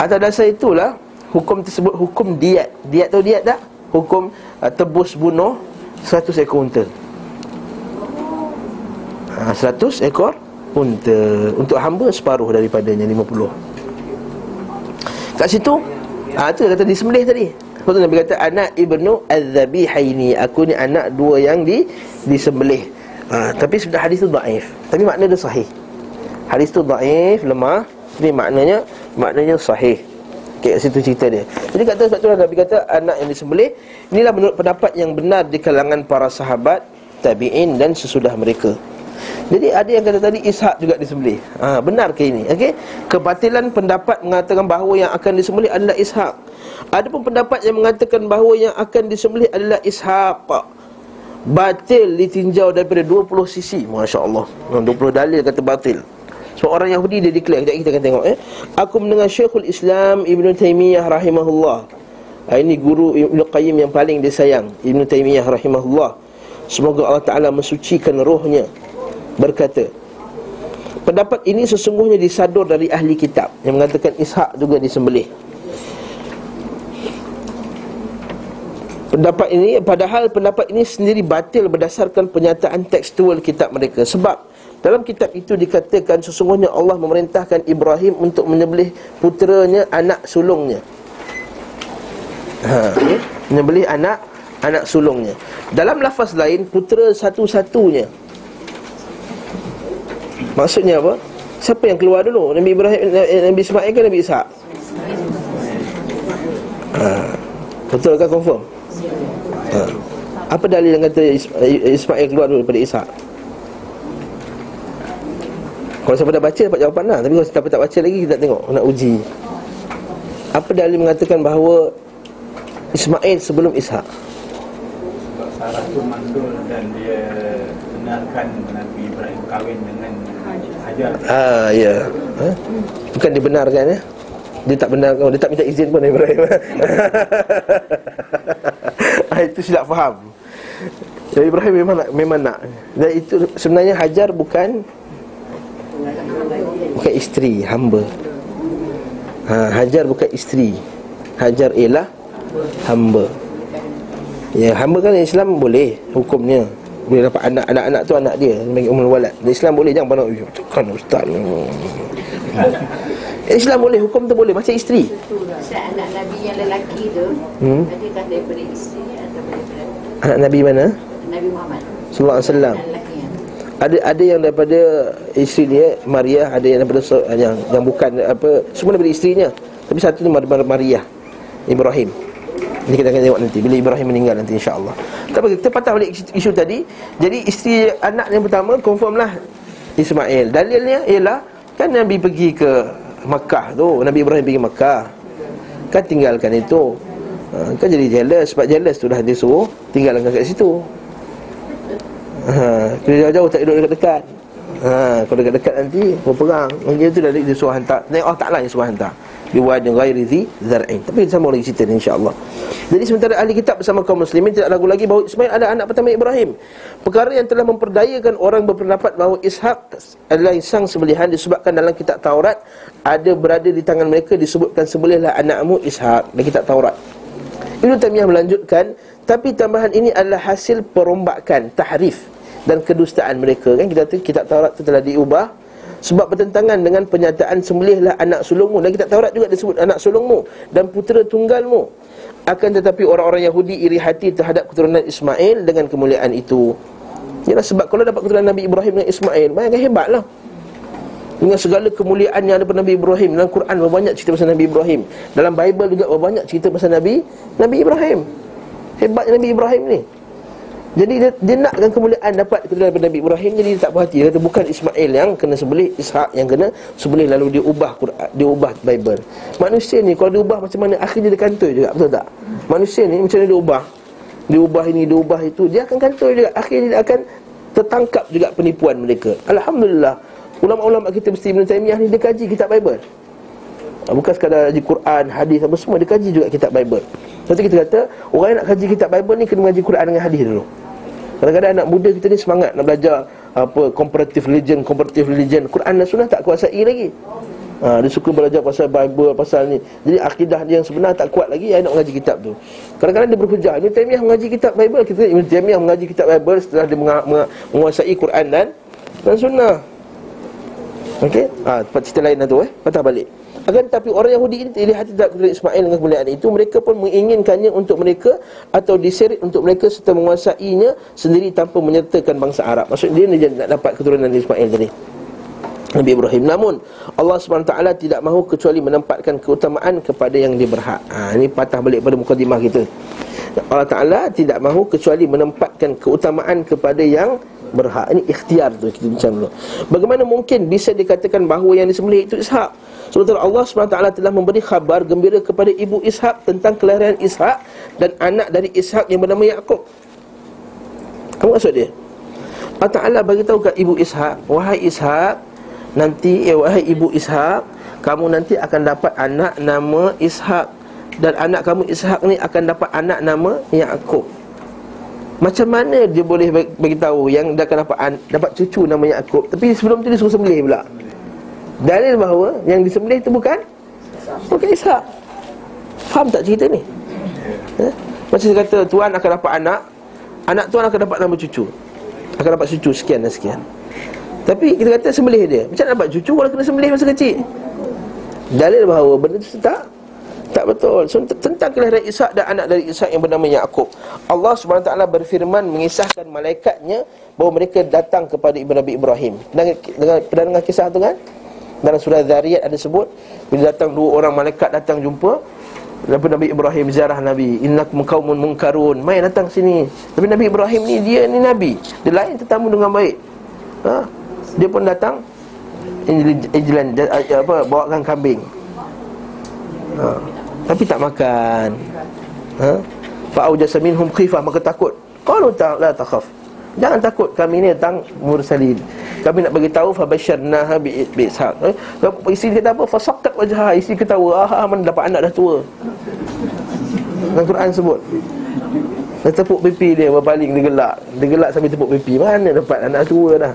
Atas dasar itulah hukum tersebut, hukum diat. Diat tahu diat tak? Hukum tebus bunuh 100 ekor unta. 100 ekor unta. Untuk hamba separuh daripadanya 50. Kat situ itu kata disembelih tadi. Lepas tu Nabi kata anak ibnu al-dhabihaini, aku ni anak dua yang disembelih. Tapi sebenarnya hadis tu daif. Tapi makna dia sahih. Hadis tu daif, lemah. Tapi maknanya sahih. Okey, situ cerita dia. Jadi kat tu sebab tu Nabi kata anak yang disembelih. Inilah menurut pendapat yang benar di kalangan para sahabat, tabi'in dan sesudah mereka. Jadi ada yang kata tadi Ishaq juga disembelih. Benar ke ini? Okey. Kebatilan pendapat mengatakan bahawa yang akan disembelih adalah Ishaq. Adapun pendapat yang mengatakan bahawa yang akan disembelih adalah Ishaq, batil ditinjau daripada 20 sisi. Masya-Allah. 20 dalil kata batil. Sebab orang Yahudi dia declare, kejap kita akan tengok Aku mendengar Syekhul Islam Ibn Taymiyah rahimahullah. Ini guru Ibn Qayyim yang paling disayang, Ibn Taymiyah rahimahullah. Semoga Allah Ta'ala mensucikan rohnya. Berkata, pendapat ini sesungguhnya disadur dari ahli kitab yang mengatakan Ishaq juga disembelih. Pendapat ini, padahal pendapat ini sendiri batil berdasarkan penyataan tekstual kitab mereka. Sebab dalam kitab itu dikatakan sesungguhnya Allah memerintahkan Ibrahim untuk menyembelih puteranya, anak sulungnya. Menyembelih anak sulungnya. Dalam lafaz lain, putera satu-satunya. Maksudnya apa? Siapa yang keluar dulu? Nabi Ibrahim, Nabi Ismail ke Nabi Ishaq? Betul ke confirm? Apa dalil yang kata Ismail keluar dulu daripada Ishaq? Kalau siapa dah baca dapat jawapan lah. Tapi kalau siapa tak baca lagi kita tak tengok, nak uji. Apa dalil mengatakan bahawa Ismail sebelum Ishaq? Sebab Sarah tu mandul dan dia benarkan Nabi Ibrahim kahwin dengan Hajar. Bukan dibenarkan ya. Dia tak benarkan, dia tak minta izin pun Nabi Ibrahim. Itu silap faham. Nabi Ibrahim memang nak. Dan itu sebenarnya Hajar bukan isteri hamba. Hajar bukan isteri. Hajar ialah hamba. Ya, hamba kan Islam boleh hukumnya. Boleh dapat anak tu anak dia bagi umul walad. Islam boleh, jangan pandang kan ustaz. Islam boleh, hukum tu boleh macam isteri. Ustaz, anak Nabi yang lelaki tu adakah daripada isteri atau daripada anak Nabi mana? Nabi Muhammad sallallahu alaihi wasallam. Ada yang daripada isteri dia Mariah, ada yang daripada yang bukan apa, semua daripada isterinya. Tapi satu ni Mariah Ibrahim. Ini kita akan tengok nanti bila Ibrahim meninggal nanti insya-Allah. Tapi kita patah balik isu tadi. Jadi isteri anak yang pertama confirmlah Ismail. Dalilnya ialah kan Nabi pergi ke Mekah tu, Nabi Ibrahim pergi Mekah. Kan tinggalkan itu. Kan jadi jealous, sebab jealous tu dah dia suruh tinggalkan kat situ. Kena jauh-jauh tak duduk dekat-dekat. Kalau dekat-dekat nanti berperang. Dia tu dah dia suruh hantar. Allah Ta'ala yang suruh hantar. Biwadin ghairi dzi zar'in. Tapi sama lagi cerita ni insya-Allah. Jadi sementara ahli kitab bersama kaum muslimin tidak ragu lagi bahawa Ismail adalah anak pertama Ibrahim. Perkara yang telah memperdayakan orang berpendapat bahawa Ishaq adalah sang sembelihan disebabkan dalam kitab Taurat ada berada di tangan mereka disebutkan sembelihlah anakmu Ishaq dalam kitab Taurat. Ibnu Taymiyah melanjutkan, tapi tambahan ini adalah hasil perombakan, tahrif dan kedustaan mereka. Kan kita tahu kitab Taurat itu telah diubah sebab bertentangan dengan penyataan sembelihlah anak sulungmu. Dan kitab Taurat juga disebut anak sulungmu dan putera tunggalmu. Akan tetapi orang-orang Yahudi iri hati terhadap keturunan Ismail dengan kemuliaan itu. Ialah sebab kalau dapat keturunan Nabi Ibrahim dengan Ismail, memang hebatlah. dengan segala kemuliaan yang ada pada Nabi Ibrahim. Dalam Quran banyak cerita pasal Nabi Ibrahim. Dalam Bible juga banyak cerita pasal Nabi Ibrahim. Hebatnya Nabi Ibrahim ni. Jadi dia nakkan kemuliaan dapat daripada Nabi Ibrahim. Jadi dia tak perhati. Dia kata bukan Ismail yang kena sebelih, Ishaq yang kena sebelih. Lalu dia ubah Quran, dia ubah Bible. Manusia ni kalau dia ubah macam mana, akhirnya dia kantoi juga. Betul tak? Manusia ni macam mana dia ubah, dia ubah ini, dia ubah itu, dia akan kantoi juga. Akhirnya dia akan tertangkap juga penipuan mereka. Alhamdulillah ulama-ulama kita mesti Ibn Taymiyah ni dia kaji kitab Bible. Bukan sekadar kaji Quran, hadis apa semua, dia kaji juga kitab Bible. Lepas kita kata, orang yang nak kaji kitab Bible ni kena mengaji Quran dengan hadis dulu. Kadang-kadang anak muda kita ni semangat nak belajar apa comparative religion, Quran dan Sunnah tak kuasai lagi. Dia suka belajar pasal Bible, pasal ni. Jadi akidah dia yang sebenar tak kuat lagi, dia nak mengaji kitab tu. Kadang-kadang dia berhujah, Ibn Taymiyah mengaji kitab Bible. Kita Ibn Taymiyah mengaji kitab Bible setelah dia menguasai Quran dan Sunnah. Okey? Tempat cerita lain tu patah balik. Akan tetapi orang Yahudi ini terlihat tidak kepada Ismail dengan kemuliaan itu, mereka pun menginginkannya untuk mereka atau diseret untuk mereka serta menguasainya sendiri tanpa menyertakan bangsa Arab. Maksudnya dia nak dapat keturunan Ismail tadi, Nabi Ibrahim. Namun Allah SWT tidak mahu kecuali menempatkan keutamaan kepada yang dia berhak. Ini patah balik pada mukadimah kita. Allah Ta'ala tidak mahu kecuali menempatkan keutamaan kepada yang berhak. Ini ikhtiar tu kita bincang dulu. Bagaimana mungkin bisa dikatakan bahawa yang disembelih itu Ishak, sementara Allah SWT telah memberi khabar gembira kepada ibu Ishak tentang kelahiran Ishak dan anak dari Ishak yang bernama Ya'kob. Apa maksud dia? Allah Ta'ala beritahu kepada ibu Ishak, wahai Ishak, wahai ibu Ishak, kamu nanti akan dapat anak nama Ishak, dan anak kamu Ishak ni akan dapat anak nama Ya'kob. Macam mana dia boleh beritahu yang dia akan dapat cucu nama Ya'kob, tapi sebelum tu dia suruh sembelih pula? Dalil bahawa yang disembelih itu bukan Ishak. Faham tak cerita ni? Macam dia kata tuan akan dapat anak tuan akan dapat nama cucu, akan dapat cucu sekian dan sekian, tapi kita kata sembelih dia. Macam nak dapat cucu kalau kena sembelih masa kecil? Dalil bahawa benda itu tak betul. So, tentang kelahiran Ishak dan anak dari Ishak yang bernama Ya'kob, Allah SWT berfirman mengisahkan malaikatnya bahawa mereka datang kepada Nabi Ibrahim. Pernah dengar kisah tu kan? Dalam surah Zariyat ada sebut, bila datang dua orang malaikat datang jumpa Nabi Ibrahim, ziarah Nabi. Innakum qaumun munkarun, mai datang sini. Tapi Nabi Ibrahim ni, dia ni Nabi, dia lain tetamu dengan baik. Dia pun datang ijlan, bawakan kambing, tapi tak makan. Fa'aujasa minhum khifah, maka takut. Qalu la takhaf, jangan takut, kami ni datang mursalin, kami nak bagi tahu. Fabasyarnaha bi'ishaq. Isteri kata apa? Fasaqat wajha, isteri ketawa. Mana dapat anak dah tua. Dan Quran sebut dia tepuk pipi dia, berpaling, dia gelak sambil tepuk pipi. Mana dapat anak tua dah?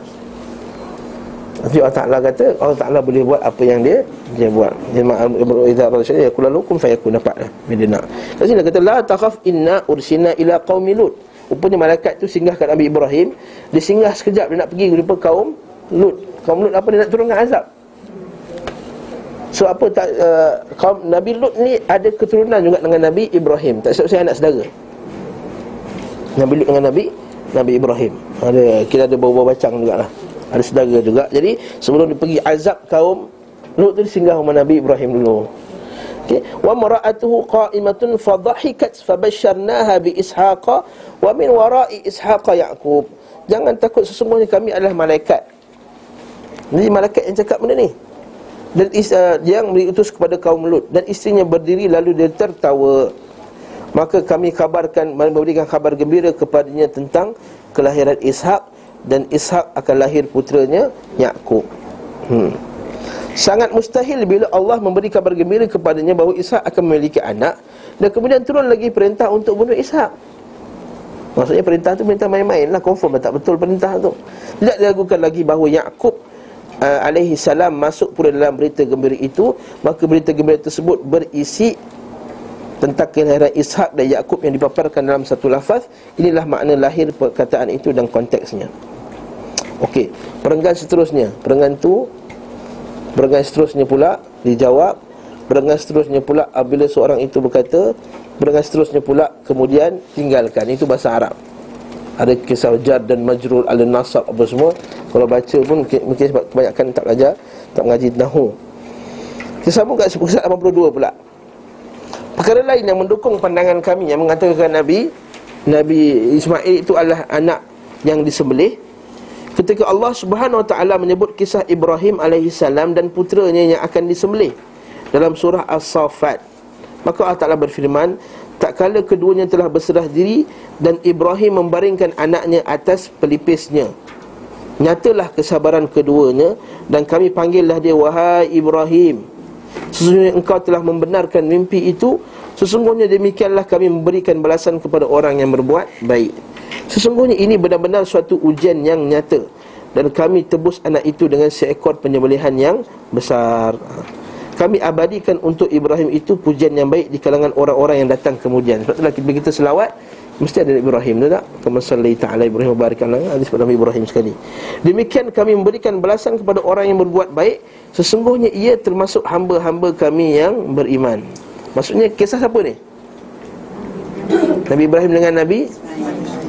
Jadi Allah Ta'ala kata, Allah Ta'ala boleh buat apa yang dia buat. Ya kulalukum fayakun, dapat dia nak. Kat sini dia kata la takhaf inna ursina ila qaumi Lut. Rupanya malaikat tu singgah kat Nabi Ibrahim. Dia singgah sekejap, dia nak pergi jumpa kaum Lut. Kaum Lut apa? Dia nak turunkan azab. So apa tak, kaum Nabi Lut ni ada keturunan juga dengan Nabi Ibrahim. Tak silap saya anak saudara Nabi Lut dengan Nabi Ibrahim. Kita ada bau-bau bacang jugalah, ada saudara juga. Jadi sebelum dia pergi azab kaum Lut tu, singgah rumah Nabi Ibrahim dulu. Okey, wa mara'atuhu qa'imatun fadhahikat fabashsharnaha bi ishaqa wa min wara'i ishaqa ya'qub. Jangan takut, sesungguhnya kami adalah malaikat. Jadi malaikat yang cakap benda ni. Dan yang diutus kepada kaum Lut, dan isterinya berdiri lalu dia tertawa. Maka kami memberikan khabar gembira kepadanya tentang kelahiran Ishak, dan Ishak akan lahir putranya Ya'kob. Sangat mustahil bila Allah memberi kabar gembira kepadanya bahawa Ishak akan memiliki anak, dan kemudian turun lagi perintah untuk bunuh Ishak. Maksudnya perintah tu perintah main-main lah, confirm tak betul perintah tu. Tidak diragukan lagi bahawa Ya'kob alaihi salam masuk pula dalam berita gembira itu. Maka berita gembira tersebut berisi tentang kelahiran Ishak dan Ya'kob yang dipaparkan dalam satu lafaz. Inilah makna lahir perkataan itu dan konteksnya. Okey, perenggan seterusnya pula dijawab. Perenggan seterusnya pula apabila seorang itu berkata. Perenggan seterusnya pula kemudian tinggalkan. Itu bahasa Arab. ada kisah jar dan majrur, al nasab apa semua. Kalau baca pun mungkin sebab kebanyakan tak belajar, tak mengaji nahwu. Kita sambung kat kisah 82 pula. Perkara lain yang mendukung pandangan kami yang mengatakan Nabi Ismail itu adalah anak yang disembelih, ketika Allah Subhanahu Wa Taala menyebut kisah Ibrahim alaihi salam dan puteranya yang akan disembelih dalam surah As-Saffat. Maka Allah Taala berfirman, tak kala keduanya telah berserah diri dan Ibrahim membaringkan anaknya atas pelipisnya, nyatalah kesabaran keduanya dan kami panggillah dia, wahai Ibrahim, sesungguhnya engkau telah membenarkan mimpi itu, sesungguhnya demikianlah kami memberikan balasan kepada orang yang berbuat baik. Sesungguhnya ini benar-benar suatu ujian yang nyata, dan kami tebus anak itu dengan seekor penyembelihan yang besar. Kami abadikan untuk Ibrahim itu pujian yang baik di kalangan orang-orang yang datang kemudian. Sebab itulah kita selawat mesti ada Ibrahim, betul tak? Kama salli ta'ala Ibrahim barakallahu alaihi, hadis pada Ibrahim sekali. Demikian kami memberikan balasan kepada orang yang berbuat baik, sesungguhnya ia termasuk hamba-hamba kami yang beriman. Maksudnya kisah siapa ni? Nabi Ibrahim dengan Nabi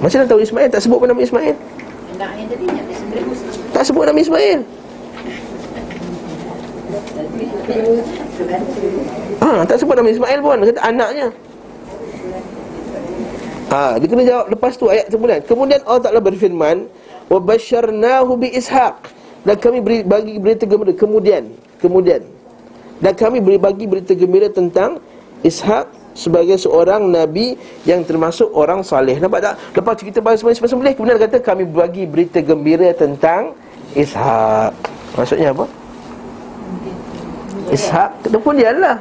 macam mana tahu Ismail? Tak sebut pun nama Ismail. Tak sebut nama Ismail. Tak sebut nama Ismail pun, kata anaknya. Dia kena jawab lepas tu ayat kemudian. Kemudian Allah Ta'ala berfirman, wa basyarnahu bi Ishaq, dan kami bagi berita gembira kemudian. Dan kami bagi berita gembira tentang Ishaq sebagai seorang Nabi yang termasuk orang saleh. Nampak tak? Lepas cerita balas-balas, kemudian kata kami bagi berita gembira tentang Ishaq. Maksudnya apa? Ishaq, kemudian lah.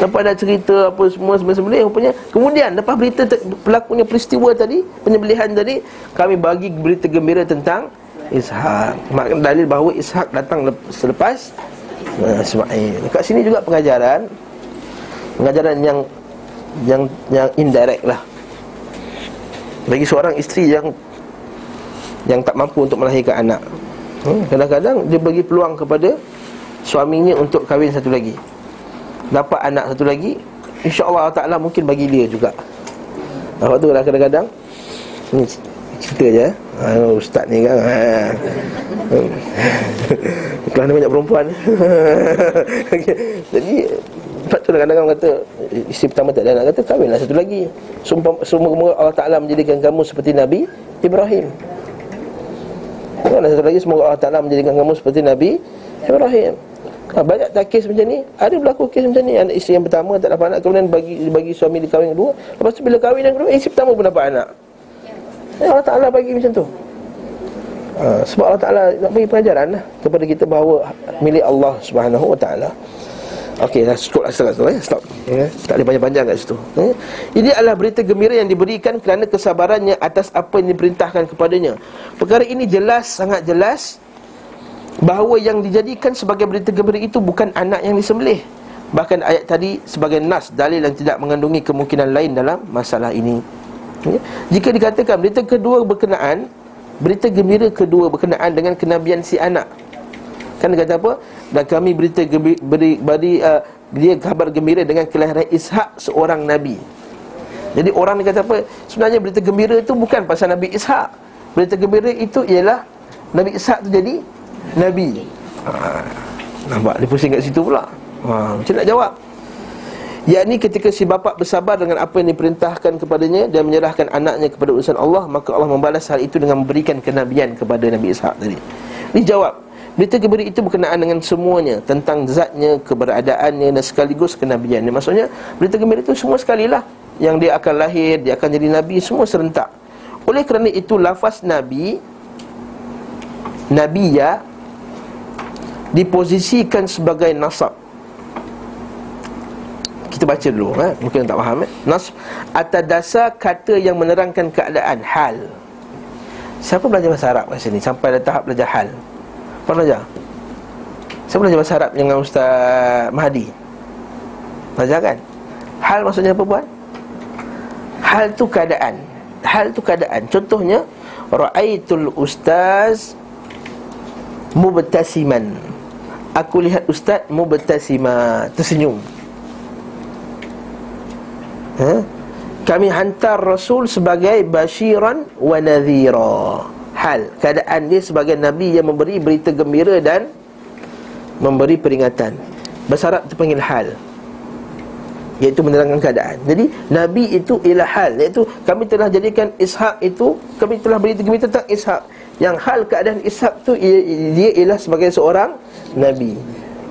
Lepas dah cerita apa semua sembelih, rupanya kemudian lepas berita pelakunya peristiwa tadi, penyembelihan tadi, kami bagi berita gembira tentang Ishaq. Maka dalil bahawa Ishaq datang selepas Ismail. Kat sini juga pengajaran yang indirect lah bagi seorang isteri yang tak mampu untuk melahirkan anak. Kadang-kadang dia bagi peluang kepada suaminya untuk kahwin satu lagi, dapat anak satu lagi, insya-Allah Taala mungkin bagi dia juga. Apa tu lah kadang-kadang ni cerita je. Ustaz ni kan kelas ni banyak perempuan. Jadi sebab tu kadang-kadang kata isteri pertama tak ada anak, kata kahwinlah satu lagi. Semoga Allah Ta'ala menjadikan kamu seperti Nabi Ibrahim. Satu lagi, semoga Allah Ta'ala menjadikan kamu seperti Nabi Ibrahim. Banyak tak kes macam ni? Ada berlaku kes macam ni. Anak isteri yang pertama tak dapat anak, kemudian bagi suami di kahwin kedua. Lepas tu bila kahwin yang kedua, isteri pertama pun dapat anak. Allah Ta'ala bagi macam tu. Sebab Allah Ta'ala nak bagi pengajaran lah kepada kita bahawa milik Allah Subhanahu Wa Ta'ala. Okey, dah cukup lah setelah ya. Stop ya. Tak boleh panjang-panjang kat situ ya. Ini adalah berita gembira yang diberikan kerana kesabarannya atas apa yang diperintahkan kepadanya. Perkara ini jelas, sangat jelas bahawa yang dijadikan sebagai berita gembira itu bukan anak yang disembelih. Bahkan ayat tadi sebagai nas, dalil yang tidak mengandungi kemungkinan lain dalam masalah ini ya. Jika dikatakan berita gembira kedua berkenaan dengan kenabian si anak, kan dia kata apa? Dan kami berita gembira, dia kabar gembira dengan kelahiran Ishaq seorang Nabi. Jadi orang ni kata apa? Sebenarnya berita gembira itu bukan pasal Nabi Ishaq. Berita gembira itu ialah Nabi Ishaq tu jadi Nabi. Nampak? Dia pusing kat situ pula. Macam nak jawab? Yakni ketika si bapa bersabar dengan apa yang diperintahkan kepadanya dan menyerahkan anaknya kepada urusan Allah, maka Allah membalas hal itu dengan memberikan kenabian kepada Nabi Ishaq tadi. Dijawab, berita gembira itu berkenaan dengan semuanya, tentang zatnya, keberadaannya dan sekaligus kenabiannya. Maksudnya, berita gembira itu semua sekalilah, yang dia akan lahir, dia akan jadi Nabi, semua serentak. Oleh kerana itu, lafaz Nabi, Nabiya, diposisikan sebagai nasab. Kita baca dulu, mungkin tak faham. Nasab, atas dasar kata yang menerangkan keadaan, hal. Siapa belajar bahasa Arab kat sini, sampai ada tahap belajar hal? Pernah belajar? Saya belajar bahasa Arab dengan Ustaz Mahdi. Belajar kan? Hal maksudnya apa buat? Hal tu keadaan. Hal tu keadaan. Contohnya, ra'aitul ustaz mubtasiman. Aku lihat ustaz mubtasima, tersenyum. kami hantar Rasul sebagai basyiran wa nadhira. Hal, keadaan dia sebagai Nabi yang memberi berita gembira dan memberi peringatan. Bahasa Arab terpanggil hal, iaitu menerangkan keadaan. Jadi Nabi itu ialah hal, iaitu kami telah jadikan Ishaq itu, kami telah berita gembira tentang Ishaq. Yang hal keadaan Ishaq tu, dia ialah sebagai seorang Nabi.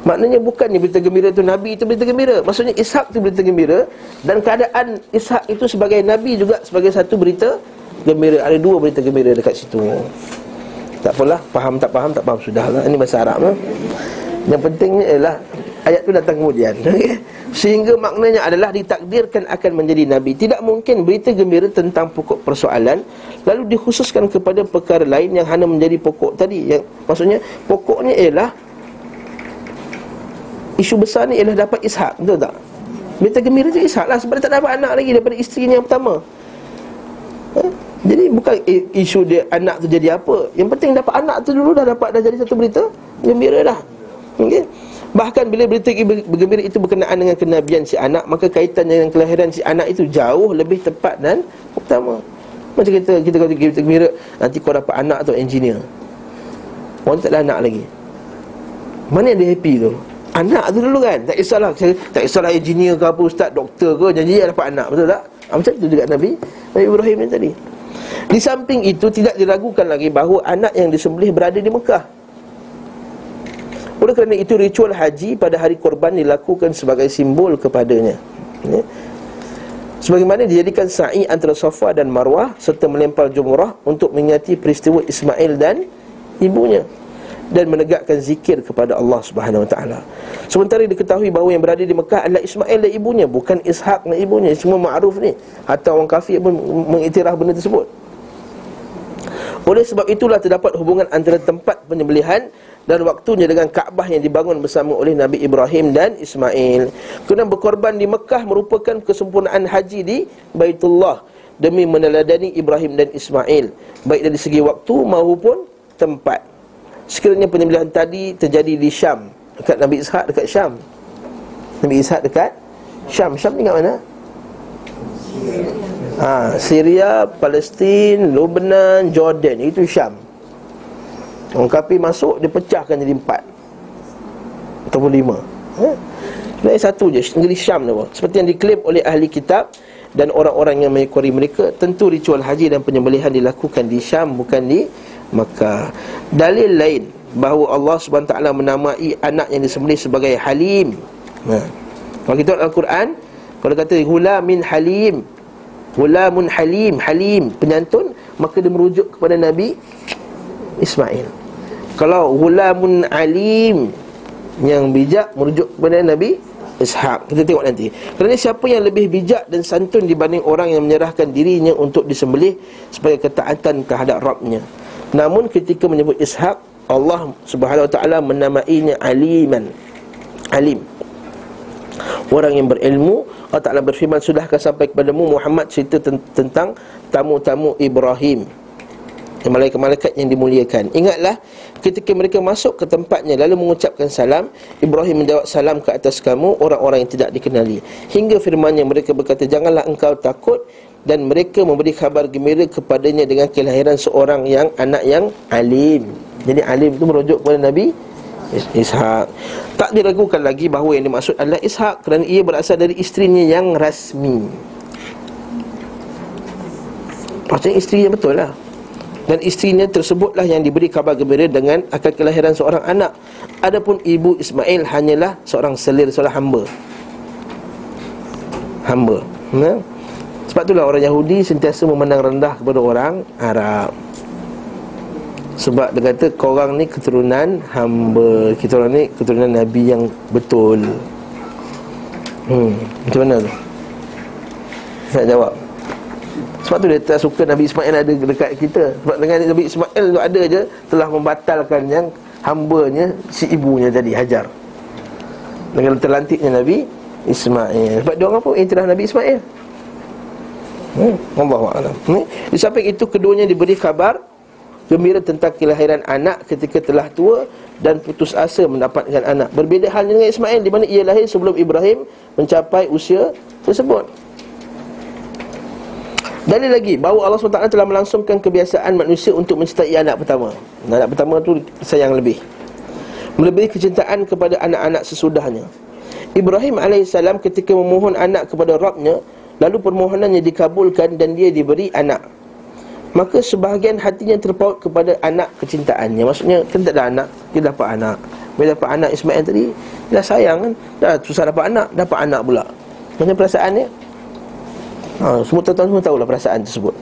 Maknanya bukannya berita gembira itu Nabi itu berita gembira, maksudnya Ishaq itu berita gembira. Dan keadaan Ishaq itu sebagai Nabi juga sebagai satu berita gembira. Ada dua berita gembira dekat situ. Tak apalah, faham tak faham, tak faham sudahlah. Ini bahasa Arab lah. Yang pentingnya ialah ayat itu datang kemudian, okay? Sehingga maknanya adalah ditakdirkan akan menjadi Nabi. Tidak mungkin berita gembira tentang pokok persoalan lalu dikhususkan kepada perkara lain yang hanya menjadi pokok tadi. Yang maksudnya pokoknya ialah isu besar ni ialah dapat Ishaq, betul tak? Berita gembira tu Ishaq lah, sebab tak dapat anak lagi daripada isterinya yang pertama. Jadi bukan isu dia anak tu jadi apa, yang penting dapat anak tu dulu, dah jadi satu berita gembira dah, okay? Bahkan bila berita gembira itu berkenaan dengan kenabian si anak, maka kaitan dengan kelahiran si anak itu jauh lebih tepat dan utama. Macam kita kata berita gembira, nanti kau dapat anak tu engineer, orang tak ada anak lagi, mana dia happy tu? Anak tu dulu kan, tak kisahlah, tak kisahlah engineer ke apa, ustaz, doktor ke, janji dapat anak, betul tak? Macam tu juga Nabi Ibrahim ni tadi. Di samping itu, tidak diragukan lagi bahawa anak yang disembelih berada di Mekah. Oleh kerana itu, ritual haji pada hari korban dilakukan sebagai simbol kepadanya. Sebagaimana dijadikan sa'i antara Safa dan Marwah, serta melempar jumrah untuk mengingati peristiwa Ismail dan ibunya, dan menegakkan zikir kepada Allah Subhanahu Wa Taala. Sementara diketahui bahawa yang berada di Mekah adalah Ismail dan ibunya, bukan Ishaq dan ibunya. Semua makruf ni, hatta orang kafir pun mengiktiraf benda tersebut. Oleh sebab itulah terdapat hubungan antara tempat penyembelihan dan waktunya dengan Kaabah yang dibangun bersama oleh Nabi Ibrahim dan Ismail. Kerana berkorban di Mekah merupakan kesempurnaan haji di Baitullah, demi meneladani Ibrahim dan Ismail, baik dari segi waktu maupun tempat. Sekiranya penyembelihan tadi terjadi di Syam, dekat Nabi Ishaq dekat Syam. Nabi Ishaq dekat Syam. Syam ni kat mana? Syria, Palestin, Lebanon, Jordan, itu Syam. Orang kafir masuk, dia pecahkan jadi 4 ataupun 5. Sebenarnya satu je, negeri Syam tu. Seperti yang diklaim oleh ahli kitab dan orang-orang yang mengikuti mereka, tentu ritual haji dan penyembelihan dilakukan di Syam, bukan di Mekah. Dalil lain bahawa Allah SWT menamai anak yang disembelih sebagai Halim. Kalau kita lihat Al-Quran, kalau kata Hulamin Halim, Hulamun Halim, Halim penyantun, maka dia merujuk kepada Nabi Ismail. Kalau Hulamun Alim, yang bijak, merujuk kepada Nabi Ishaq. Kita tengok nanti. Kerana siapa yang lebih bijak dan santun dibanding orang yang menyerahkan dirinya untuk disembelih sebagai ketaatan terhadap Rabbnya. Namun ketika menyebut Ishaq, Allah Subhanahu Wa Taala menamainya Aliman, Alim, orang yang berilmu. Allah Taala berfirman, sudahkah sampai kepadamu Muhammad cerita tentang tamu-tamu Ibrahim, malaikat-malaikat yang dimuliakan. Ingatlah ketika mereka masuk ke tempatnya lalu mengucapkan salam, Ibrahim menjawab, salam ke atas kamu orang-orang yang tidak dikenali. Hingga firman-Nya, mereka berkata, janganlah engkau takut. Dan mereka memberi khabar gembira kepadanya dengan kelahiran seorang yang anak yang alim. Jadi alim itu merujuk kepada Nabi Ishaq. Tak diragukan lagi bahawa yang dimaksud adalah Ishaq, kerana ia berasal dari isterinya yang rasmi. Maksudnya isterinya betul lah. Dan isterinya tersebutlah yang diberi khabar gembira dengan akan kelahiran seorang anak. Adapun ibu Ismail hanyalah seorang selir, seorang hamba. Sebab itulah orang Yahudi sentiasa memandang rendah kepada orang Arab. Sebab dia kata, korang ni keturunan hamba, kita orang ni keturunan Nabi yang betul. Macam mana tu? Nak jawab? Sebab tu dia tak suka Nabi Ismail ada dekat kita. Sebab dengan Nabi Ismail tu ada je, telah membatalkan yang hambanya si ibunya tadi, Hajar, dengan terlantiknya Nabi Ismail. Sebab diorang pun iktiraf Nabi Ismail. Allahuakbar. Di samping itu, keduanya diberi khabar gembira tentang kelahiran anak ketika telah tua dan putus asa mendapatkan anak. Berbeza halnya dengan Ismail, di mana ia lahir sebelum Ibrahim mencapai usia tersebut. Dalil lagi bahawa Allah SWT telah melangsungkan kebiasaan manusia untuk mencintai anak pertama. Anak pertama tu sayang lebih, melebihi kecintaan kepada anak-anak sesudahnya. Ibrahim AS ketika memohon anak kepada Rabbnya, lalu permohonannya dikabulkan dan dia diberi anak, maka sebahagian hatinya terpaut kepada anak kecintaannya. Maksudnya, kita tak ada anak, dia dapat anak. Bila dapat anak Ismail tadi, dia dah sayang kan, dah susah dapat anak pula. Macam perasaannya? Semua tuan-tuan tahulah perasaan tersebut.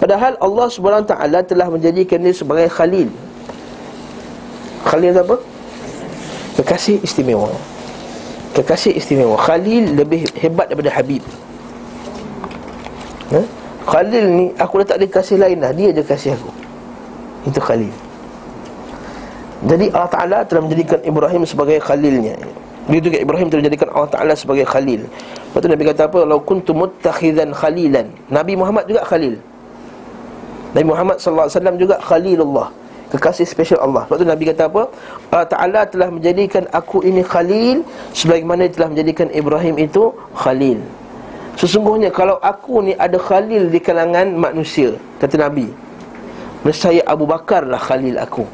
Padahal Allah SWT telah menjadikan dia sebagai Khalil. Khalil apa? Kekasih istimewa. Kekasih istimewa. Khalil lebih hebat daripada Habib. Khalil ni, aku letak dia kasih lain lah, dia je kasih aku. Itu Khalil. Jadi Allah Ta'ala telah menjadikan Ibrahim sebagai Khalilnya. Dia juga Ibrahim telah menjadikan Allah Ta'ala sebagai Khalil. Lepas tu Nabi kata apa? Lau kuntu muttakhidan khalilan. Nabi Muhammad juga Khalil. Nabi Muhammad sallallahu alaihi wasallam juga Khalilullah, kekasih special Allah. Lepas tu Nabi kata apa? Allah Ta'ala telah menjadikan aku ini Khalil sebagaimana dia telah menjadikan Ibrahim itu Khalil. Sesungguhnya kalau aku ni ada Khalil di kalangan manusia, kata Nabi, nescaya Abu Bakar lah Khalil aku.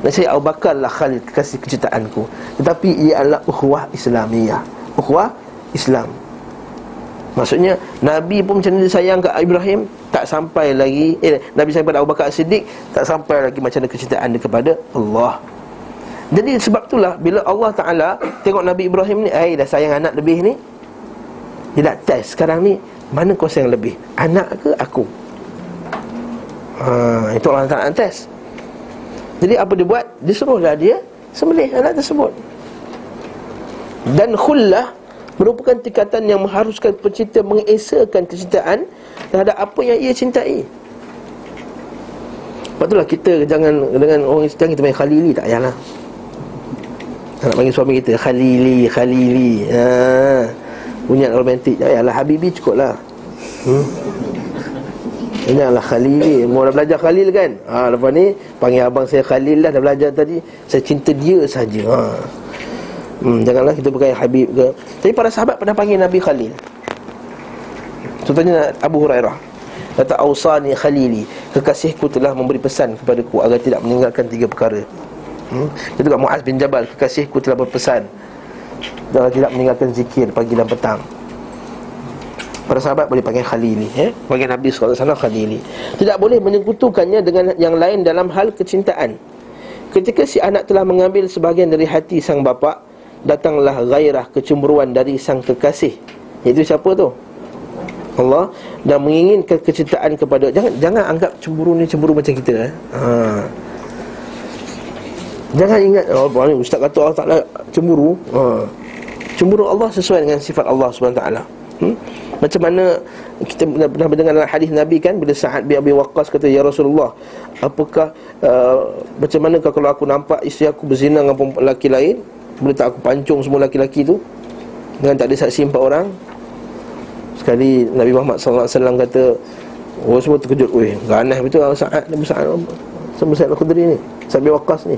Nasib Abu Bakar lah Khalil, kekasih kecintaanku. Tetapi ia adalah ukhuwah Islamiyah, ukhuwah Islam. Maksudnya Nabi pun macam mana dia sayang kat Ibrahim, tak sampai lagi Nabi sayang pada Abu Bakar Siddiq, tak sampai lagi macam mana kecintaan dia kepada Allah. Jadi sebab itulah bila Allah Ta'ala tengok Nabi Ibrahim ni, dah sayang anak lebih ni, dia nak test sekarang ni, mana kau sayang lebih, anak ke aku? Itu Allah Ta'ala test. Jadi apa dia buat? Dia suruhlah dia sembelih anak tersebut. Dan khullah merupakan tingkatan yang mengharuskan pencinta mengesakan kecintaan terhadap apa yang ia cintai. Sebab itulah kita jangan dengan orang Islam kita main khalili, tak payahlah. Nak panggil suami kita khalili, khalili. Bunyi romantik, tak payahlah, habibi cukuplah. Janganlah khalil. Mau dah belajar khalil kan, lepas ni panggil abang saya khalil lah, dah belajar tadi, saya cinta dia saja. Janganlah kita pakai habib ke. Jadi para sahabat pernah panggil Nabi khalil. Contohnya Abu Hurairah kata, awsani khalili, kekasihku telah memberi pesan kepadaku agar tidak meninggalkan tiga perkara. Dia juga Muaz bin Jabal, kekasihku telah berpesan agar tidak meninggalkan zikir pagi dan petang. Para sahabat boleh panggil khalili, panggil Nabi SAW khalili. Tidak boleh menyekutukannya dengan yang lain dalam hal kecintaan. Ketika si anak telah mengambil sebahagian dari hati sang bapa, datanglah gairah kecemburuan dari sang kekasih. Iaitu siapa tu? Allah. Dan menginginkan kecintaan kepada. Jangan anggap cemburu ni cemburu macam kita. Jangan ingat ustaz kata Allah Ta'ala cemburu. Cemburu Allah sesuai dengan sifat Allah SWT. Macam mana kita pernah mendengar dalam hadis Nabi kan, bila Sa'ad bin Abi Waqqas kata, ya Rasulullah, apakah macam mana kalau aku nampak isteri aku berzina dengan lelaki lain, boleh tak aku pancung semua lelaki-lelaki tu dengan tak ada saksi 4 orang? Sekali Nabi Muhammad SAW kata, orang semua terkejut, ganas betul Sa'ad bin Sa'ad Al-Khudri ni, Sa'ad bin Waqqas ni.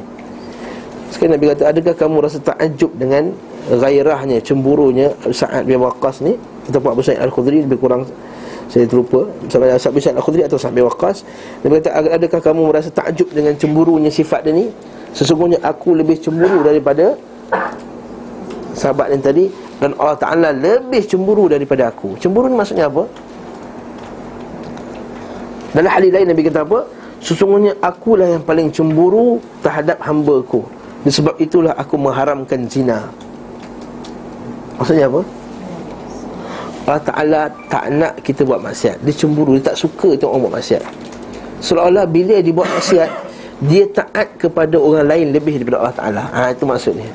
Sekali Nabi kata, adakah kamu rasa takjub dengan gairahnya, cemburunya Sa'ad bin Waqqas ni? Tempat Abu Sa'id Al-Khudri, lebih kurang saya terlupa, misalnya Abu Sa'id Al-Khudri atau Sa'ad bin Waqqas. Dia kata, adakah kamu merasa takjub dengan cemburunya sifat dia ni? Sesungguhnya aku lebih cemburu daripada sahabat yang tadi, dan Allah Ta'ala lebih cemburu daripada aku. Cemburu ni maksudnya apa? Dalam hadis lain Nabi kata apa? Sesungguhnya akulah yang paling cemburu terhadap hamba-Ku, sebab itulah aku mengharamkan zina. Maksudnya apa? Allah Ta'ala tak nak kita buat maksiat. Dia cemburu, dia tak suka tengok orang buat maksiat. Seolah-olah bila dia buat maksiat, dia taat kepada orang lain lebih daripada Allah Ta'ala. Itu maksudnya.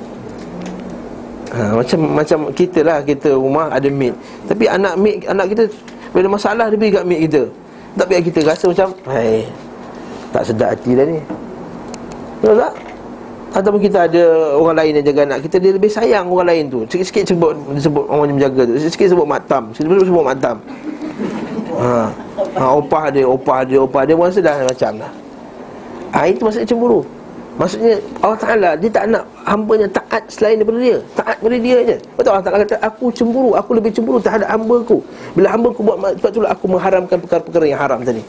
Macam kita lah, kita rumah ada maid, tapi anak kita bila masalah dia pergi kat maid kita. Tak biar kita rasa macam tak sedap hati dah ni, betul tak? Ataupun kita ada orang lain yang jaga anak kita, dia lebih sayang orang lain tu. Sikit-sikit sebut orang yang menjaga tu, sikit-sikit sebut maktam, sikit-sikit sebut maktam. Opah dia, orang rasa dah macam lah. Itu maksudnya cemburu. Maksudnya Allah Ta'ala, dia tak nak hambanya taat selain daripada dia. Taat pada dia je. Betul Allah Ta'ala kata, aku cemburu, aku lebih cemburu terhadap hambaku. Bila hambaku buat, sebab itulah aku mengharamkan perkara-perkara yang haram tadi.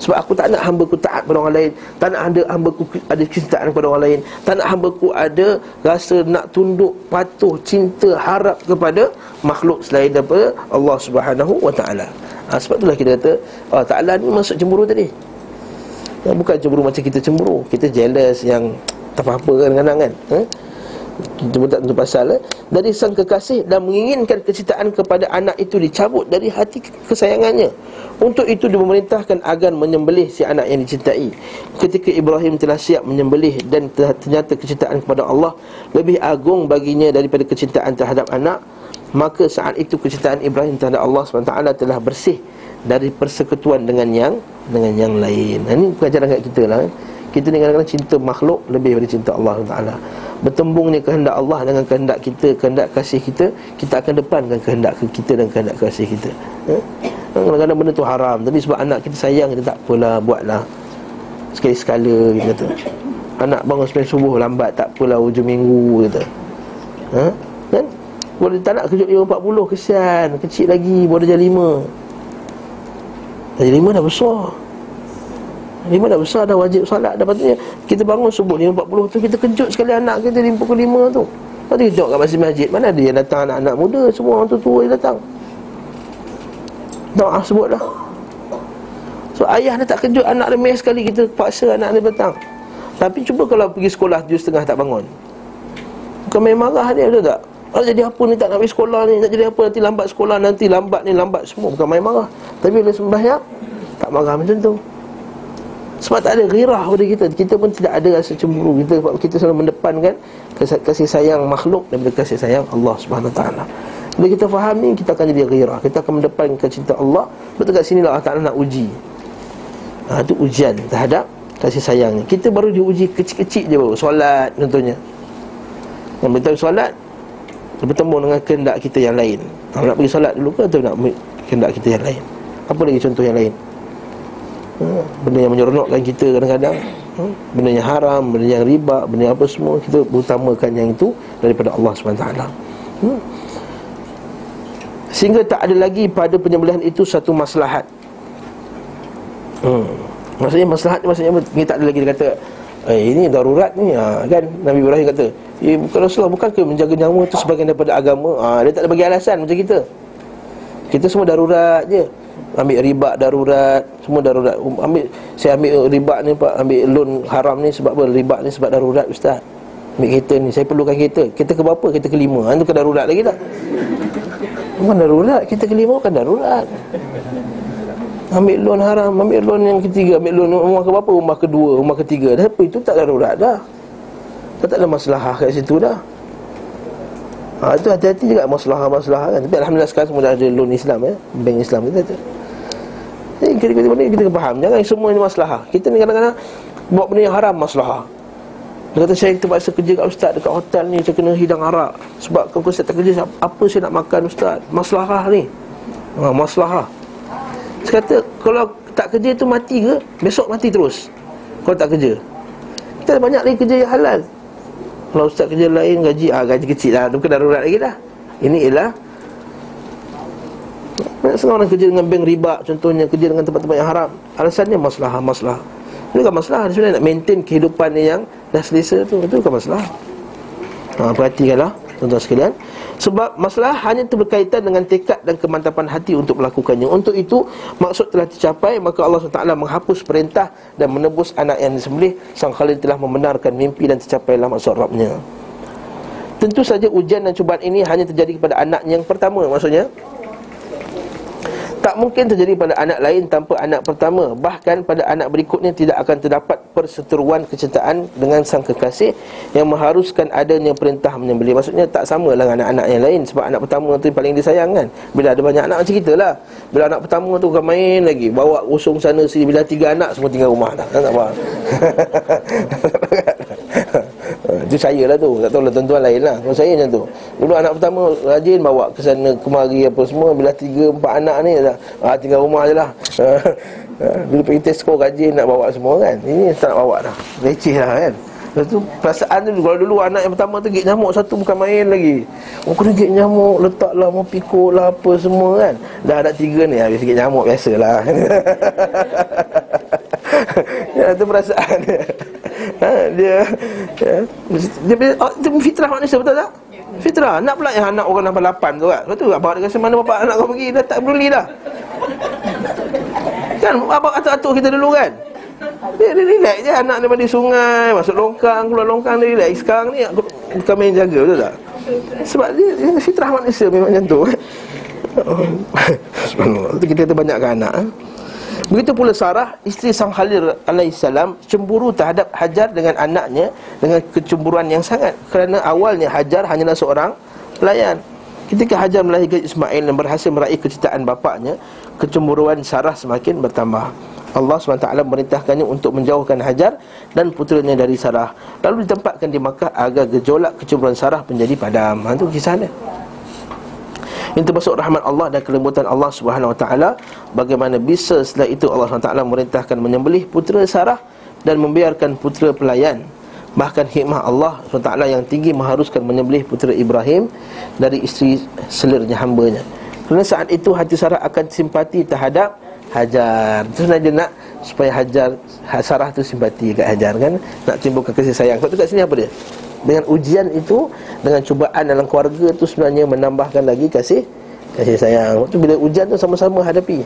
Sebab aku tak nak hambaku taat pada orang lain. Tak nak ada hambaku ada kecintaan kepada orang lain. Tak nak hambaku ada rasa nak tunduk, patuh, cinta, harap kepada makhluk selain daripada Allah Subhanahu Wa Ta'ala. Sebab itulah kita kata Allah Ta'ala ni masuk cemburu tadi. Yang bukan cemburu macam kita cemburu, kita jealous yang tak apa-apa kadang-kadang kan. Kita pun tak tentu pasal dari sang kekasih dan menginginkan kecintaan kepada anak itu dicabut dari hati kesayangannya. Untuk itu dia memerintahkan agar menyembelih si anak yang dicintai. Ketika Ibrahim telah siap menyembelih dan ternyata kecintaan kepada Allah lebih agung baginya daripada kecintaan terhadap anak, maka saat itu kecintaan Ibrahim terhadap Allah SWT telah bersih dari persekutuan dengan yang lain. Ini pengajaran kat kita lah. Kita ni kadang-kadang cinta makhluk lebih daripada cinta Allah Ta'ala. Bertembungnya kehendak Allah dengan kehendak kita, kehendak kasih kita, kita akan depankan kehendak kita dan kehendak kasih kita. Kadang-kadang benda tu haram, tapi sebab anak kita sayang, kita tak apalah, buatlah sekali-sekala kita kata. Anak bangun 9 subuh lambat, tak apalah hujung minggu kita. Kan? Boleh tak nak kejut 5.40, kesian, kecil lagi, baru jam 5. Jadi 5 dah besar. 5 dah besar, dah wajib solat. Dah patutnya kita bangun subuh 5.40 tu, kita kejut sekali anak kita di pukul 5 tu. Lepas tu kita tengok kat masjid-masjid, mana ada yang datang anak-anak muda, semua orang tua-tua yang datang. Doa sebut dah. So ayah dia tak kejut anak dia meh sekali, kita paksa anak dia datang. Tapi cuba kalau pergi sekolah 7.30 tak bangun, bukan main marah dia, betul tak? Kalau jadi apa ni, tak nak pergi sekolah ni, nak jadi apa, nanti lambat sekolah, nanti lambat ni, lambat semua. Bukan main marah. Tapi bila sembahyang, tak marah macam tu. Sebab tak ada ghirah pada kita. Kita pun tidak ada rasa cemburu. Kita selalu mendepankan kasih sayang makhluk daripada kasih sayang Allah SWT. Bila kita faham ni, kita akan jadi ghirah. Kita akan mendepankan cinta Allah. Sebab kat sinilah Allah Ta'ala nak uji. Itu ujian terhadap kasih sayangnya. Kita baru diuji kecil-kecil je baru. Solat contohnya. Yang beritahu solat bertemu dengan kehendak kita yang lain. Kalau nak pergi solat dulu ke, atau nak kehendak kita yang lain? Apa lagi contoh yang lain? Benda yang menyeronokkan kita kadang-kadang, benda yang haram, benda yang riba, benda yang apa semua, kita utamakan yang itu daripada Allah SWT. Sehingga tak ada lagi pada penyembelihan itu satu maslahat. Maksudnya maslahat ni, maksudnya ni tak ada lagi dia kata ini darurat ni kan. Nabi Ibrahim kata, Rasulullah, bukankah menjaga nyawa tu sebahagian daripada agama? Dia tak ada bagi alasan macam kita. Kita semua darurat je. Ambil riba darurat, semua darurat. Saya ambil riba ni pak, ambil loan haram ni sebab apa? Riba ni sebab darurat ustaz. Ambil kereta ni, saya perlukan kereta. Kereta ke berapa? Kereta ke-5. Itu ke darurat lagi tak? Bukan darurat, kereta ke-5 bukan darurat. Ambil loan haram, ambil loan yang ketiga, ambil loan rumah ke berapa? Rumah ke-2, rumah ke-3. Dah apa itu tak darurat dah. Tak ada masalah kat situ dah. Itu hati-hati juga masalah-masalah kan. Tapi alhamdulillah sekarang semua dah ada loan Islam ya, bank Islam kita tu. Jadi kita faham jangan semua ni masalah. Kita ni kadang-kadang buat benda yang haram masalah. Dia kata saya terpaksa kerja kat ustaz dekat hotel ni, saya kena hidang arak. Sebab kalau ustaz tak kerja, apa saya nak makan ustaz? Masalah ni. Masalah. Saya kata kalau tak kerja tu mati ke? Besok mati terus. Kalau tak kerja. Kita ada banyak lagi kerja yang halal. Kalau ustaz kerja lain gaji kecil lah, bukan darurat lagi dah. Ini ialah banyak setengah orang kerja dengan bank riba contohnya, kerja dengan tempat-tempat yang haram. Alasannya masalah. Itu bukan masalah. Dia sebenarnya nak maintain kehidupan yang dah selesa tu. Itu bukan masalah. Perhatikanlah tuan-tuan sekalian. Sebab masalah hanya itu berkaitan dengan tekad dan kemantapan hati untuk melakukannya. Untuk itu, maksud telah tercapai, maka Allah SWT menghapus perintah dan menebus anak yang disembelih. Sang Khalil telah membenarkan mimpi dan tercapailah maksud Rabbnya. Tentu saja ujian dan cubaan ini hanya terjadi kepada anak yang pertama. Maksudnya, tak mungkin terjadi pada anak lain tanpa anak pertama. Bahkan pada anak berikutnya tidak akan terdapat perseteruan kecintaan dengan sang kekasih yang mengharuskan adanya perintah menyembelih. Maksudnya tak sama lah dengan anak-anak yang lain. Sebab anak pertama tu paling disayang kan. Bila ada banyak anak macam kita lah. Bila anak pertama tu bukan main lagi, bawa usung sana sini. Bila 3 anak semua tinggal rumah dah. Tak faham? Itu saya lah tu. Tak tahu lah tuan-tuan lain lah. Kalau saya macam tu. Dulu anak pertama rajin bawa ke sana kemari apa semua. Bila 3-4 anak ni tinggal rumah je lah. Bila pergi test skor rajin nak bawa semua kan. Ini tak nak bawa dah. Leceh lah kan. Lepas tu perasaan tu, kalau dulu anak yang pertama tu gigit nyamuk satu bukan main lagi. Oh kena gigit nyamuk, letaklah mau pikul lah apa semua kan. Dah ada tiga ni habis gigit nyamuk biasalah. Ya, tu perasaan dia. Dia fitrah manusia, betul tak? Fitrah. Nak pula yang anak orang nombor 8 tu kan. Lepas tu abang dia rasa mana bapak anak kau pergi dah tak peduli dah. Kan abang atuk-atuk kita dulu kan. Dia relax je, anak dia mandi sungai, masuk longkang, keluar longkang, dia relax. Sekarang ni bukan main jaga, betul tak? Sebab dia fitrah manusia memang macam tu. Subhanallah. Itu kita terbanyakkan anak. Begitu pula Sarah, isteri sang Khalil AS, cemburu terhadap Hajar dengan anaknya dengan kecemburuan yang sangat. Kerana awalnya Hajar hanyalah seorang pelayan. Ketika Hajar melahirkan Ismail dan berhasil meraih kecintaan bapaknya, kecemburuan Sarah semakin bertambah. Allah SWT memerintahkannya untuk menjauhkan Hajar dan putranya dari Sarah, lalu ditempatkan di Makkah agar gejolak kecemburuan Sarah menjadi padam. Itu kisahnya. Ini termasuk rahmat Allah dan kelembutan Allah SWT, bagaimana bisa setelah itu Allah SWT memerintahkan menyembelih putera Sarah dan membiarkan putera pelayan. Bahkan hikmah Allah SWT yang tinggi mengharuskan menyembelih putera Ibrahim dari isteri selirnya hambanya. Kerana saat itu hati Sarah akan simpati terhadap Hajar. Itu sebenarnya dia nak supaya Sarah tu simpati kat Hajar kan, nak timbulkan kasih sayang. Sebab tu kat sini apa dia? Dengan ujian itu, dengan cubaan dalam keluarga tu sebenarnya menambahkan lagi kasih sayang. Waktu bila ujian tu sama-sama hadapi,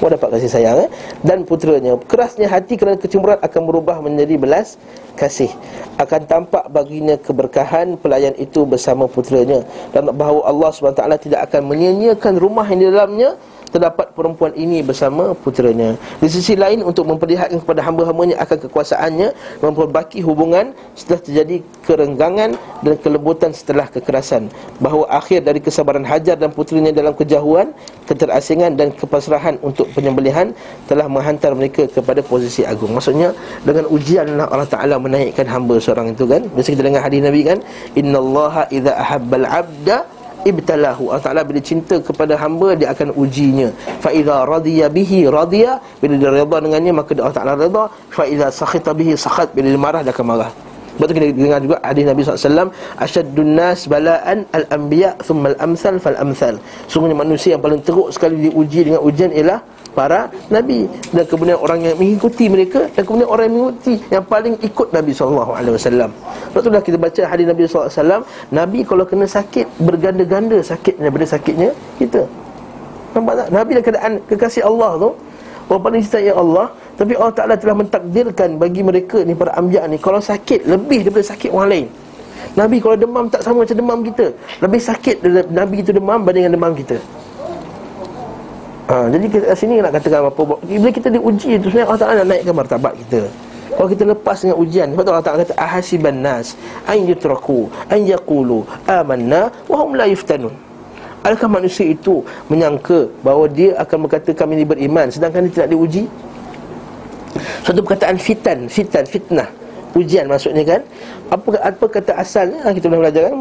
kau dapat kasih sayang dan puteranya. Kerasnya hati kerana kecemburuan akan berubah menjadi belas kasih. Akan tampak baginya keberkahan pelayan itu bersama puteranya, dan bahawa Allah SWT tidak akan menyia-nyiakan rumah yang di dalamnya terdapat perempuan ini bersama puteranya. Di sisi lain, untuk memperlihatkan kepada hamba-hambanya akan kekuasaannya, memperbaiki hubungan setelah terjadi kerenggangan dan kelembutan setelah kekerasan. Bahawa akhir dari kesabaran Hajar dan puteranya dalam kejauhan, keterasingan dan kepasrahan untuk penyembelihan telah menghantar mereka kepada posisi agung. Maksudnya, dengan ujianlah Allah Ta'ala menaikkan hamba seorang itu kan. Biasa kita dengar hadis Nabi kan, innallaha idza ahabbal abda ibtalahu. Allah Ta'ala bila cinta kepada hamba, dia akan ujinya. Fa'idha radhiya bihi radhiya, bila dia redha dengannya maka Allah Ta'ala redha. Fa'idha sakhita bihi sakhat, bila dia marah dia akan marah. Lepas tu kita dengar juga hadis Nabi SAW, asyaddun nas bala'an al-anbiya thumma al-amthal fal-amthal. Sungguhnya manusia yang paling teruk sekali diuji dengan ujian ialah para Nabi, dan kemudian orang yang mengikuti mereka, dan kemudian orang yang mengikuti yang paling ikut Nabi SAW. Sebab itulah kita baca hadis Nabi SAW, Nabi kalau kena sakit, berganda-ganda sakit daripada sakitnya kita. Nampak tak? Nabi dalam keadaan kekasih Allah tu, orang paling cintai Allah, tapi Allah Ta'ala telah mentakdirkan bagi mereka ni, para anbiya ni, kalau sakit, lebih daripada sakit orang lain. Nabi kalau demam tak sama macam demam kita, lebih sakit Nabi itu demam bandingkan demam kita. Jadi kat sini nak katakan apa, bila kita diuji itu sebenarnya Allah Ta'ala nak naikkan martabat kita. Kalau kita lepas dengan ujian, sebab Allah Ta'ala kata ahasiban nas an yutraku an yaqulu amanna wa hum la yuftanun. Adakah manusia itu menyangka bahawa dia akan berkata kami ini beriman sedangkan dia tidak diuji? Satu perkataan fitan, fitan, fitnah, ujian maksudnya kan. Apa kata asalnya? Kita dah belajar kan,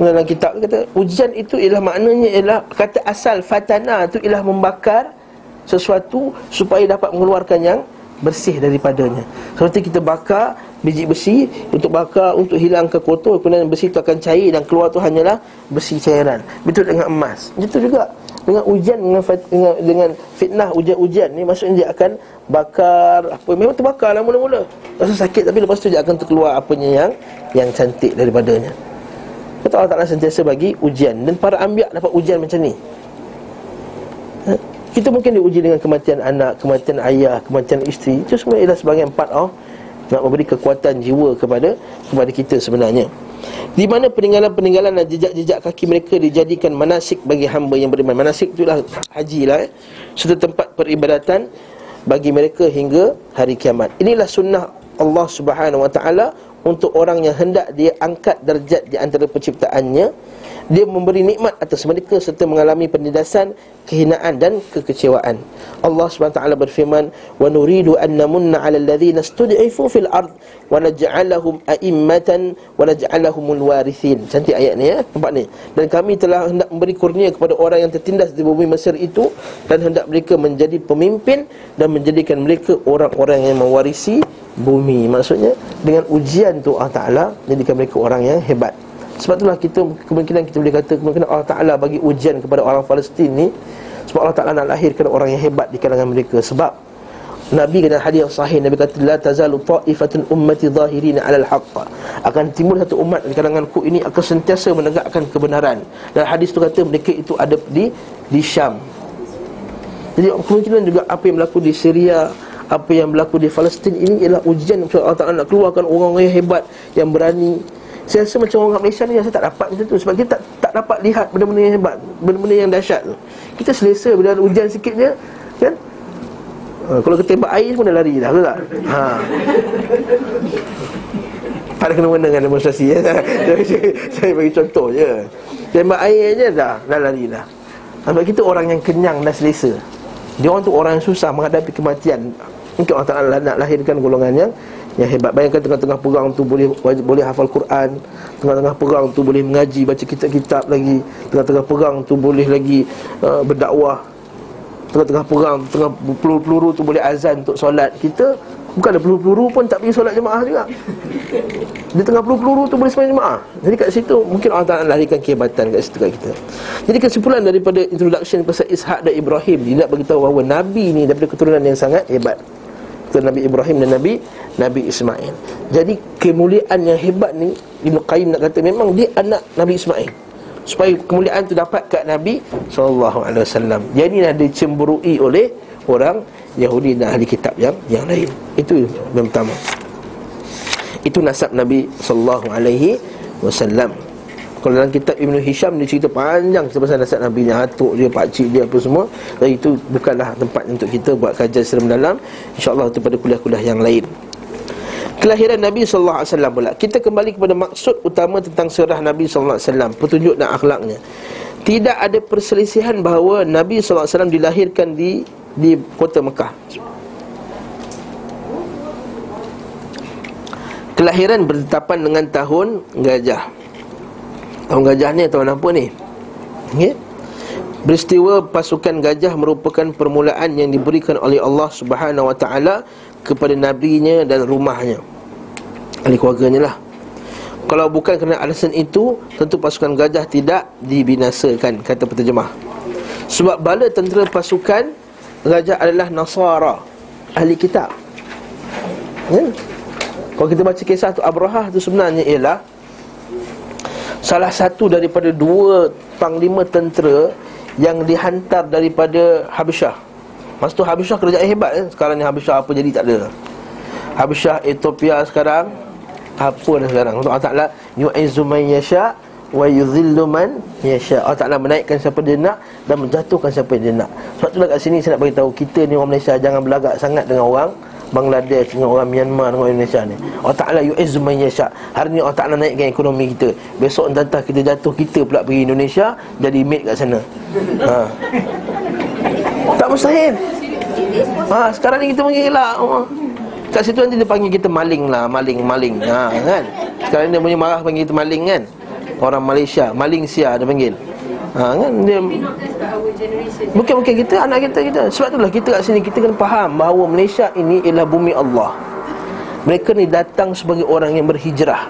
dalam kitab kata ujian itu ialah maknanya ialah kata asal fatana itu ialah membakar sesuatu supaya dapat mengeluarkan yang bersih daripadanya. Seperti kita bakar biji besi untuk bakar untuk hilangkan kotor, kemudian besi itu akan cair dan keluar tu hanyalah besi cairan. Betul dengan emas. Itu juga dengan ujian, dengan fitnah, ujian-ujian ni maksudnya dia akan bakar apa, memang terbakarlah mula-mula. Rasa sakit tapi lepas tu dia akan terkeluar apanya yang cantik daripadanya. Kata Allah Ta'ala sentiasa bagi ujian, dan para anbiya dapat ujian macam ni. Kita mungkin diuji dengan kematian anak, kematian ayah, kematian isteri. Itu semua ialah sebahagian part of nak memberi kekuatan jiwa kepada kita sebenarnya. Di mana peninggalan-peninggalan dan jejak-jejak kaki mereka dijadikan manasik bagi hamba yang beriman. Manasik itulah haji lah, serta tempat peribadatan bagi mereka hingga hari kiamat. Inilah sunnah Allah Subhanahu Wa Ta'ala untuk orang yang hendak dia angkat darjat di antara penciptaannya. Dia memberi nikmat atas mereka serta mengalami penindasan, kehinaan dan kekecewaan. Allah SWT berfirman, wa nuridu an namunna 'alal ladzina stud'ifu fil ard wa naj'alahum a'immatan wa naj'alahumul warithin. Cantik ayat ni ya, nampak ni. Dan kami telah hendak memberi kurnia kepada orang yang tertindas di bumi Mesir itu, dan hendak mereka menjadi pemimpin, dan menjadikan mereka orang-orang yang mewarisi bumi. Maksudnya dengan ujian tu Allah Ta'ala jadikan mereka orang yang hebat. Sebab itulah kita kemungkinan kita boleh kata kemungkinan Allah Ta'ala bagi ujian kepada orang Palestin ni sebab Allah Ta'ala nak lahirkan orang yang hebat di kalangan mereka. Sebab Nabi kata hadis yang sahih, Nabi kata la tazalu ta'ifatun ummati zahirina 'alal haqq, akan timbul satu umat di kalanganku ini akan sentiasa menegakkan kebenaran. Dan hadis tu kata mereka itu ada di Syam. Jadi kemungkinan juga apa yang berlaku di Syria, apa yang berlaku di Palestin ini ialah ujian Allah Ta'ala nak keluarkan orang-orang yang hebat, yang berani. Saya rasa macam orang Malaysia ni saya tak dapat macam tu. Sebab kita tak dapat lihat benda-benda yang hebat, benda-benda yang dahsyat tu. Kita selesa bila hujan sikit je kan? Kalau ketembak air pun dah lari dah, betul tak? Ha. Tak ada kena-mena dengan demonstrasi ya. Saya bagi contoh je. Tembak air je dah lari dah. Sebab kita orang yang kenyang dan selesa. Dia orang tu orang yang susah menghadapi kematian. Mungkin Allah Ta'ala nak lahirkan golongan yang hebat. Bayangkan tengah-tengah perang tu boleh hafal Quran. Tengah-tengah perang tu boleh mengaji, baca kitab-kitab lagi. Tengah-tengah perang tu boleh lagi berdakwah. Tengah-tengah perang, tengah peluru-peluru tu boleh azan untuk solat. Kita bukan ada peluru-peluru pun tak pergi solat jemaah juga. Dia tengah peluru-peluru tu boleh sembahyang jemaah. Jadi kat situ mungkin Allah Ta'ala lahirkan kehebatan kat situ kat kita. Jadi kesimpulan daripada introduction pasal Ishaq dan Ibrahim, dia nak beritahu bahawa Nabi ni daripada keturunan yang sangat hebat. Nabi Ibrahim dan Nabi Ismail. Jadi kemuliaan yang hebat ni Ibn Qayyim nak kata memang dia anak Nabi Ismail. Supaya kemuliaan tu dapat kat Nabi SAW. Yang ni dah dicemburui oleh orang Yahudi dan ahli kitab yang lain. Itu yang pertama. Itu nasab Nabi SAW. Kalau dalam kitab Ibn Hisham dia cerita panjang pasal nasab Nabi ni, atuk dia, pakcik dia, apa semua. Dan itu bukanlah tempat untuk kita buat kajian secara mendalam. InsyaAllah itu pada kuliah-kuliah yang lain. Kelahiran Nabi SAW pula, kita kembali kepada maksud utama tentang sirah Nabi SAW, petunjuk dan akhlaknya. Tidak ada perselisihan bahawa Nabi SAW dilahirkan di kota Mekah. Kelahiran bertetapan dengan tahun gajah. Tahun gajah ni tahun apa ni? Okay. Peristiwa pasukan gajah merupakan permulaan yang diberikan oleh Allah Subhanahu Wa Taala kepada nabinya dan rumahnya, ahli keluarganya lah. Kalau bukan kerana alasan itu, tentu pasukan gajah tidak dibinasakan, kata penterjemah. Sebab bala tentera pasukan gajah adalah Nasara, ahli kitab. Yeah. Kalau kita baca kisah tu Abrahah tu sebenarnya ialah salah satu daripada dua panglima tentera yang dihantar daripada Habasyah. Masa tu Habasyah kerajaan hebat kan? Sekarang ni Habasyah apa jadi tak ada. Habasyah, Ethiopia sekarang apa dah sekarang. Allah Ta'ala yu'izzu man yasha' wa yuzillu man yasha'. Allah Ta'ala menaikkan siapa dia nak dan menjatuhkan siapa dia nak. Sebab itulah kat sini saya nak beritahu kita ni orang Malaysia jangan berlagak sangat dengan orang Bangladesh, dengan orang Myanmar, dengan orang Indonesia ni. Allah Ta'ala yu'izzu man yasha'. Hari ni Allah Ta'ala naikkan ekonomi kita, besok entah-entah kita jatuh, kita pula pergi Indonesia jadi mate kat sana. Ha. Tak mustahil. Ha, sekarang ni kita panggil elak. Kat situ nanti dia panggil kita maling lah. Maling. Ha, kan? Sekarang ni dia punya marah panggil kita maling kan. Orang Malaysia, Malingsia dia panggil. Ha, kan? Dia bukan kita, anak kita. Sebab itulah kita kat sini kita kena faham bahawa Malaysia ini ialah bumi Allah. Mereka ni datang sebagai orang yang berhijrah.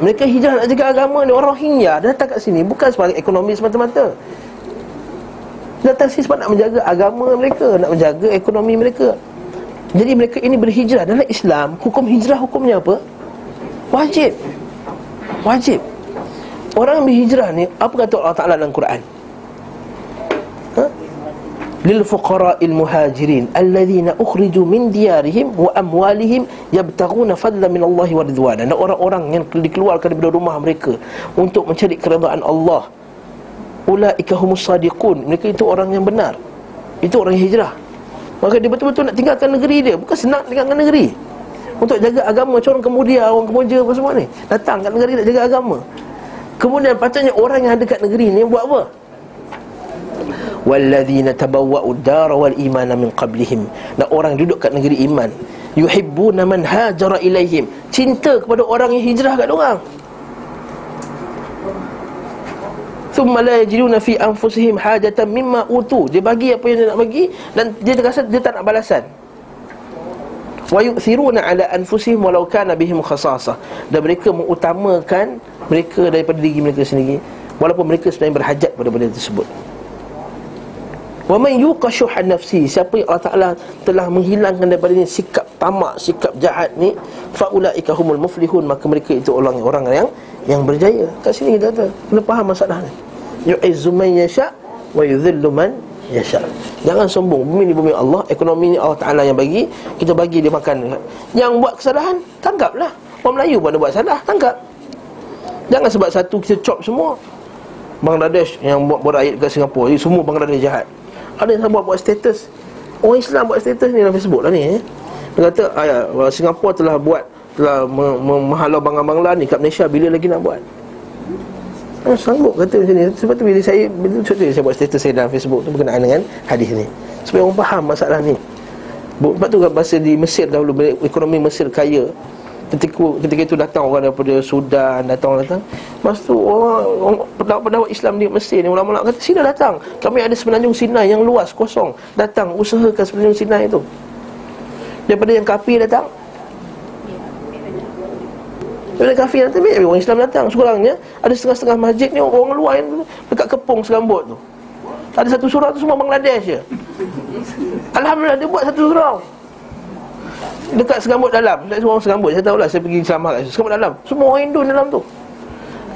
Mereka hijrah nak jaga agama ni. Orang Rohingya datang kat sini bukan sebagai ekonomi semata-mata. Datang sini sebab nak menjaga agama mereka, nak menjaga ekonomi mereka. Jadi mereka ini berhijrah. Dalam Islam, hukum hijrah hukumnya apa? Wajib. Orang yang berhijrah ni, apa kata Allah Ta'ala dalam Quran? Ha? Lil fuqara'il muhajirin alladhina ukhriju min diyarihim wa amwalihim yabtaghuna fadlan min Allah wa ridwana. Dan orang-orang yang dikeluarkan daripada rumah mereka untuk mencari keredaan Allah. Ulaika humus sadiqun. Mereka itu orang yang benar. Itu orang yang hijrah. Maka dia betul-betul nak tinggalkan negeri dia. Bukan senang tinggalkan negeri untuk jaga agama. Macam orang Kemudia, orang Kemboja apa semua ni datang kat negeri nak jaga agama. Kemudian patutnya orang yang ada kat negeri ni buat apa? Walladzina tabawwa'ud dara wal imana min qablihim. Dan orang duduk kat negeri iman, yuhibbuna man hajara ilaihim, cinta kepada orang yang hijrah kat dorang. Thumma la yajiduna fi anfusihim hajatan mimma utu. Dia bagi apa yang dia nak bagi dan dia rasa dia tak nak balasan. wa yu'thiruna ala anfusihim walau kana bihim khasasah, dan mereka mengutamakan mereka daripada diri mereka sendiri walaupun mereka sebenarnya berhajat pada benda tersebut. Wa man yuqa syuhha nafsi, siapa yang Allah Taala telah menghilangkan daripadanya sikap tamak, sikap jahat ni, faulaika humul muflihun, maka mereka itu orang-orang yang berjaya. Kat sini kita kata kena faham masalah ni. Yu'izzu man yasha wa yudhillu man yasha. Jangan sombong. Bumi ni bumi Allah, ekonomi ni Allah Taala yang bagi, kita bagi dia makan. Yang buat kesalahan, tangkaplah. Orang Melayu pun ada buat salah, tangkap. Jangan sebab satu kita chop semua. Bangladesh yang buat borayat kat Singapura, semua Bangladesh jahat. Ada yang buat status, orang Islam buat status ni dalam Facebook lah ni. Dia kata, Singapura telah menghalau bangla-bangla ni kat Malaysia, bila lagi nak buat? Sanggup kata macam ni. Sebab tu bila saya buat status saya dalam Facebook tu berkenaan dengan hadis ni, supaya orang faham masalah ni. Sebab tu bahasa di Mesir dahulu, ekonomi Mesir kaya. Ketika itu datang orang daripada Sudan, datang. Masa tu orang pendapat Islam di Mesir ni, ulama kata sila datang. Kami ada semenanjung Sinai yang luas kosong. Datang usahakan semenanjung Sinai tu. Daripada yang kafir datang. Daripada kafir datang, orang Islam datang. Sekurangnya ada setengah-setengah masjid ni orang luar yang dekat Kepong Segambut tu. Ada satu surau tu semua Bangladesh je. Alhamdulillah dia buat satu surau. Dekat Segambut dalam, tak semua orang Segambut. Saya tahulah, saya pergi ceramah kat Segambut dalam. Semua orang Indon dalam tu.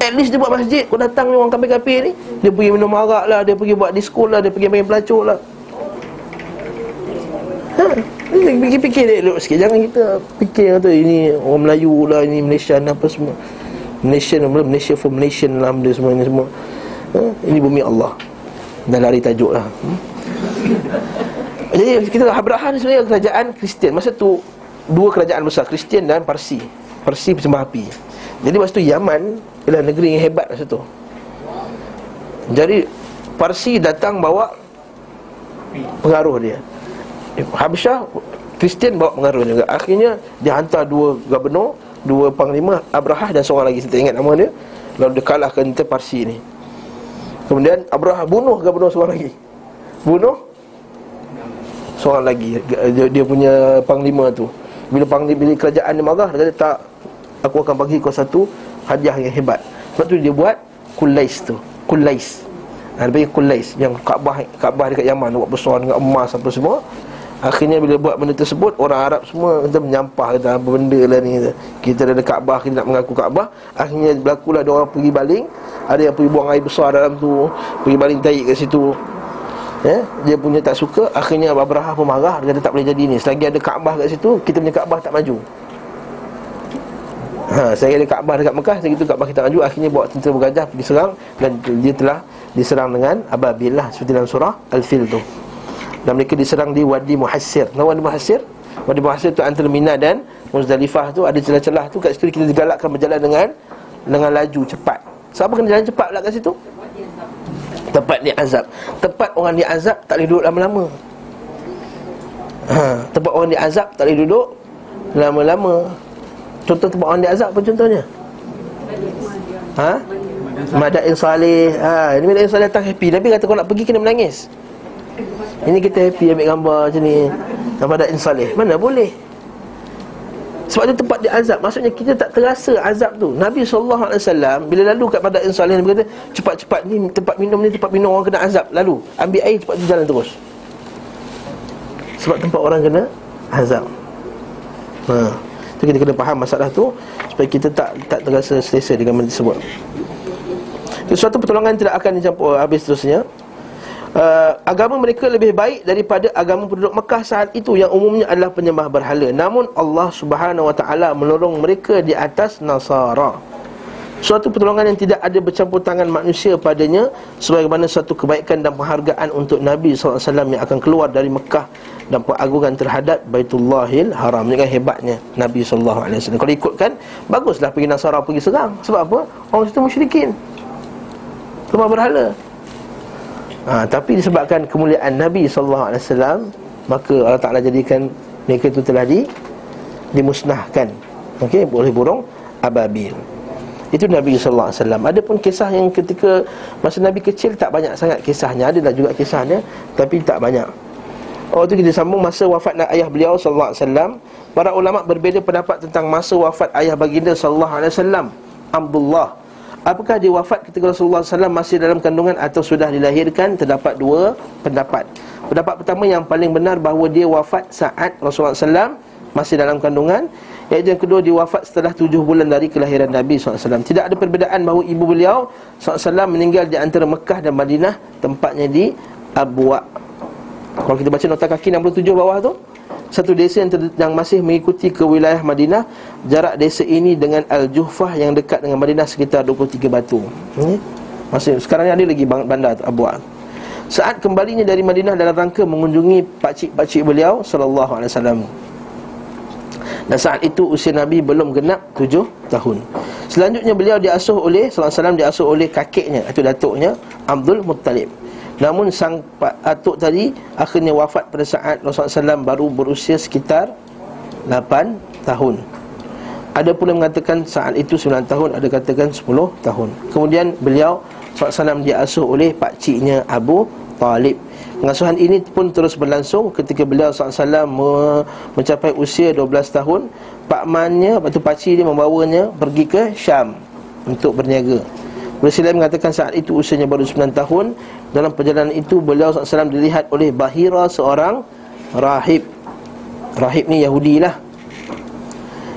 At least dia buat masjid. Kau datang ni orang kampir-kampir ni, dia pergi minum arak lah, dia pergi buat disko lah, dia pergi main pelacur lah. Fikir dia elok sikit. Jangan kita fikir kata ini orang Melayu lah, ini Malaysia apa semua. Malaysia for Malaysian lah, benda semua ni semua. Ini bumi Allah. Dan lari tajuk lah. Jadi kita Abrahah ni sebenarnya kerajaan Kristian. Masa tu dua kerajaan besar, Kristian dan Parsi penyembah api. Jadi masa tu Yaman ialah negeri yang hebat masa tu. Jadi Parsi datang bawa pengaruh dia, Habsyah Kristian bawa pengaruh juga. Akhirnya dia hantar dua gubernur, dua panglima, Abrahah dan seorang lagi saya tak ingat nama dia. Lalu dia kalahkan tentera Parsi ni. Kemudian Abrahah bunuh gubernur seorang lagi, seorang lagi, dia punya panglima tu. Bila kerajaan dia marah, dia kata tak, aku akan bagi kau satu hadiah yang hebat. Sebab tu dia buat kulais tu. Kulais, dia panggil kulais, yang Kaabah dekat Yaman dia buat besar dengan emas apa semua. Akhirnya bila buat benda tersebut, orang Arab semua kata menyampah, kata apa benda lah ni, kata kita ada Kaabah, kita nak mengaku Kaabah. Akhirnya berlakulah dia orang pergi baling. Ada yang pergi buang air besar dalam tu, pergi baling tahi kat situ. Dia punya tak suka. Akhirnya Abrahah pun marah. Dia kata tak boleh jadi ni, selagi ada Kaabah kat situ, kita punya Kaabah tak maju. Selagi ada Kaabah dekat Mekah, selagi itu Kaabah kita maju. Akhirnya bawa tentera bergajah pergi serang. Dan dia telah diserang dengan ababil lah, seperti dalam surah Al-Fil tu. Dan mereka diserang di Wadi Muhassir. Wadi Muhassir tu antara Mina dan Muzdalifah tu. Ada celah-celah tu, kat situ kita digalakkan berjalan dengan laju cepat. Siapa kena jalan cepat lah kat situ? Tempat dia azab. Tempat orang dia azab tak boleh duduk lama-lama. Tempat orang dia azab tak boleh duduk lama-lama. Contoh tempat orang dia azab apa contohnya? Madain Saleh. Ini Madain Saleh datang happy, Nabi kata kau nak pergi kena menangis. Ini kita happy ambil gambar macam ni. Madain Saleh, mana boleh. Sebab tu tempat dia azab. Maksudnya kita tak terasa azab tu. Nabi SAW bila lalu kat Madain Saleh, Nabi kata cepat-cepat ni tempat minum ni, tempat minum orang kena azab. Lalu ambil air cepat tu, jalan terus. Sebab tempat orang kena azab. Tu kita kena faham masalah tu, supaya kita tak terasa selesa dengan benda tersebut. Suatu pertolongan tidak akan dicampur habis terusnya. Agama mereka lebih baik daripada agama penduduk Mekah saat itu, yang umumnya adalah penyembah berhala. Namun Allah Subhanahu Wa Taala menolong mereka di atas Nasara. Suatu pertolongan yang tidak ada bercampur tangan manusia padanya, sebagaimana suatu kebaikan dan penghargaan untuk Nabi SAW yang akan keluar dari Mekah, dan pengagungan terhadap Baitullahil Haram. Ini kan hebatnya Nabi SAW. Kalau ikutkan, baguslah pergi Nasara, pergi serang. Sebab apa? Orang situ musyrikin, penyembah berhala. Tapi disebabkan kemuliaan Nabi SAW, maka Allah Ta'ala jadikan mereka itu telah dimusnahkan oleh burung ababil. Itu Nabi SAW. Adapun kisah yang ketika masa Nabi kecil tak banyak sangat kisahnya. Adalah juga kisahnya, tapi tak banyak. Itu kita sambung masa wafat ayah beliau SAW. Para ulama berbeza pendapat tentang masa wafat ayah baginda sallallahu alaihi wasallam Abdullah. Apakah dia wafat ketika Rasulullah SAW masih dalam kandungan atau sudah dilahirkan? Terdapat dua pendapat. Pendapat pertama yang paling benar bahawa dia wafat saat Rasulullah SAW masih dalam kandungan. Yang kedua, dia wafat setelah 7 bulan dari kelahiran Nabi SAW. Tidak ada perbezaan bahawa ibu beliau SAW meninggal di antara Mekah dan Madinah, tempatnya di Abwa. Kalau kita baca nota kaki 67 bawah tu, satu desa yang masih mengikuti ke wilayah Madinah. Jarak desa ini dengan Al-Juhfah yang dekat dengan Madinah sekitar 23 batu. Masih sekarang ni ada lagi bandar Abwa. Saat kembalinya dari Madinah dalam rangka mengunjungi pakcik-pakcik beliau sallallahu alaihi wasallam. Dan saat itu usia Nabi belum genap 7 tahun. Selanjutnya beliau diasuh oleh sallallahu alaihi wasallam, diasuh oleh kakeknya, itu datuknya Abdul Muttalib. Namun sang atuk tadi akhirnya wafat pada saat Rasulullah SAW baru berusia sekitar 8 tahun. Ada pula mengatakan saat itu 9 tahun, ada katakan 10 tahun. Kemudian beliau SAW diasuh oleh pakciknya Abu Talib. Pengasuhan ini pun terus berlangsung ketika beliau SAW mencapai usia 12 tahun. Pakmannya, lepas tu pakcik dia membawanya pergi ke Syam untuk berniaga. Rasulullah mengatakan saat itu usianya baru 9 tahun. Dalam perjalanan itu beliau SAW dilihat oleh Bahira, seorang rahib. Rahib ni Yahudi lah.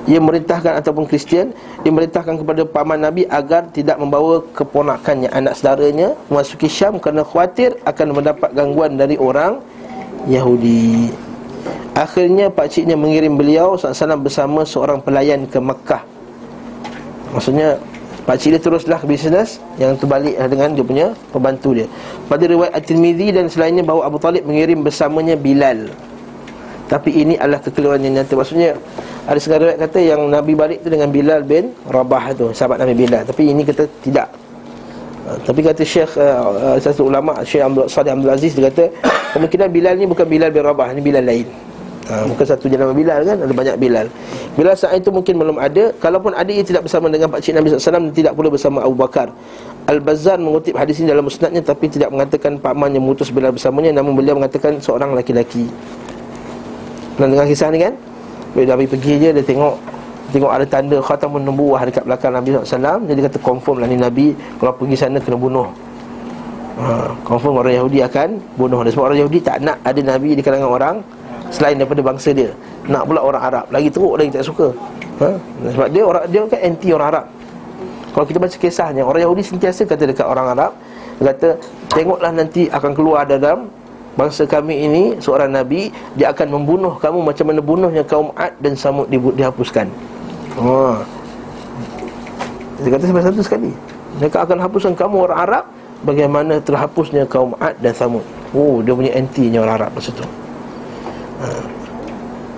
Ia merintahkan, ataupun Kristian, dia merintahkan kepada paman Nabi agar tidak membawa keponakannya, anak saudaranya, memasuki Syam kerana khawatir akan mendapat gangguan dari orang Yahudi. Akhirnya pakciknya mengirim beliau SAW bersama seorang pelayan ke Mekah. Maksudnya pakcik dia teruslah bisnes yang terbalik dengan dia punya pembantu dia. Pada riwayat At-Tirmizi dan selainnya bahawa Abu Talib mengirim bersamanya Bilal. Tapi ini adalah kekeliruan yang nyata. Maksudnya ada sekarang riwayat kata yang Nabi balik tu dengan Bilal bin Rabah tu, sahabat Nabi Bilal. Tapi ini kata tidak. Tapi kata Syekh satu ulama, Syekh Abdul Salih Abdul Aziz, dia kata kemungkinan Bilal ni bukan Bilal bin Rabah, ni Bilal lain. Bukan satu jenama Bilal kan, ada banyak Bilal. Bilal saat itu mungkin belum ada. Kalaupun ada, ia tidak bersama dengan pakcik Nabi SAW, tidak pula bersama Abu Bakar. Al-Bazzar mengutip hadis ini dalam musnadnya, tapi tidak mengatakan pakmannya mutus Bilal bersamanya. Namun beliau mengatakan seorang lelaki. Pernah dengar kisah ni kan? Bila Nabi pergi je, dia tengok ada tanda khatamun nubuwah dekat belakang Nabi SAW. Jadi kata confirm lah ni Nabi, kalau pergi sana kena bunuh. Confirm orang Yahudi akan bunuh. Sebab orang Yahudi tak nak ada Nabi di kalangan orang selain daripada bangsa dia. Nak pula orang Arab, lagi teruk lagi, tak suka. Sebab dia kan anti orang Arab. Kalau kita baca kisahnya, orang Yahudi sentiasa kata dekat orang Arab, dia kata, tengoklah nanti akan keluar dalam bangsa kami ini seorang Nabi, dia akan membunuh kamu macam mana bunuhnya kaum Ad dan Samud dihapuskan. Dia kata sampai satu sekali, mereka akan hapuskan kamu orang Arab bagaimana terhapusnya kaum Ad dan Samud. Dia punya anti-nya orang Arab masa tu.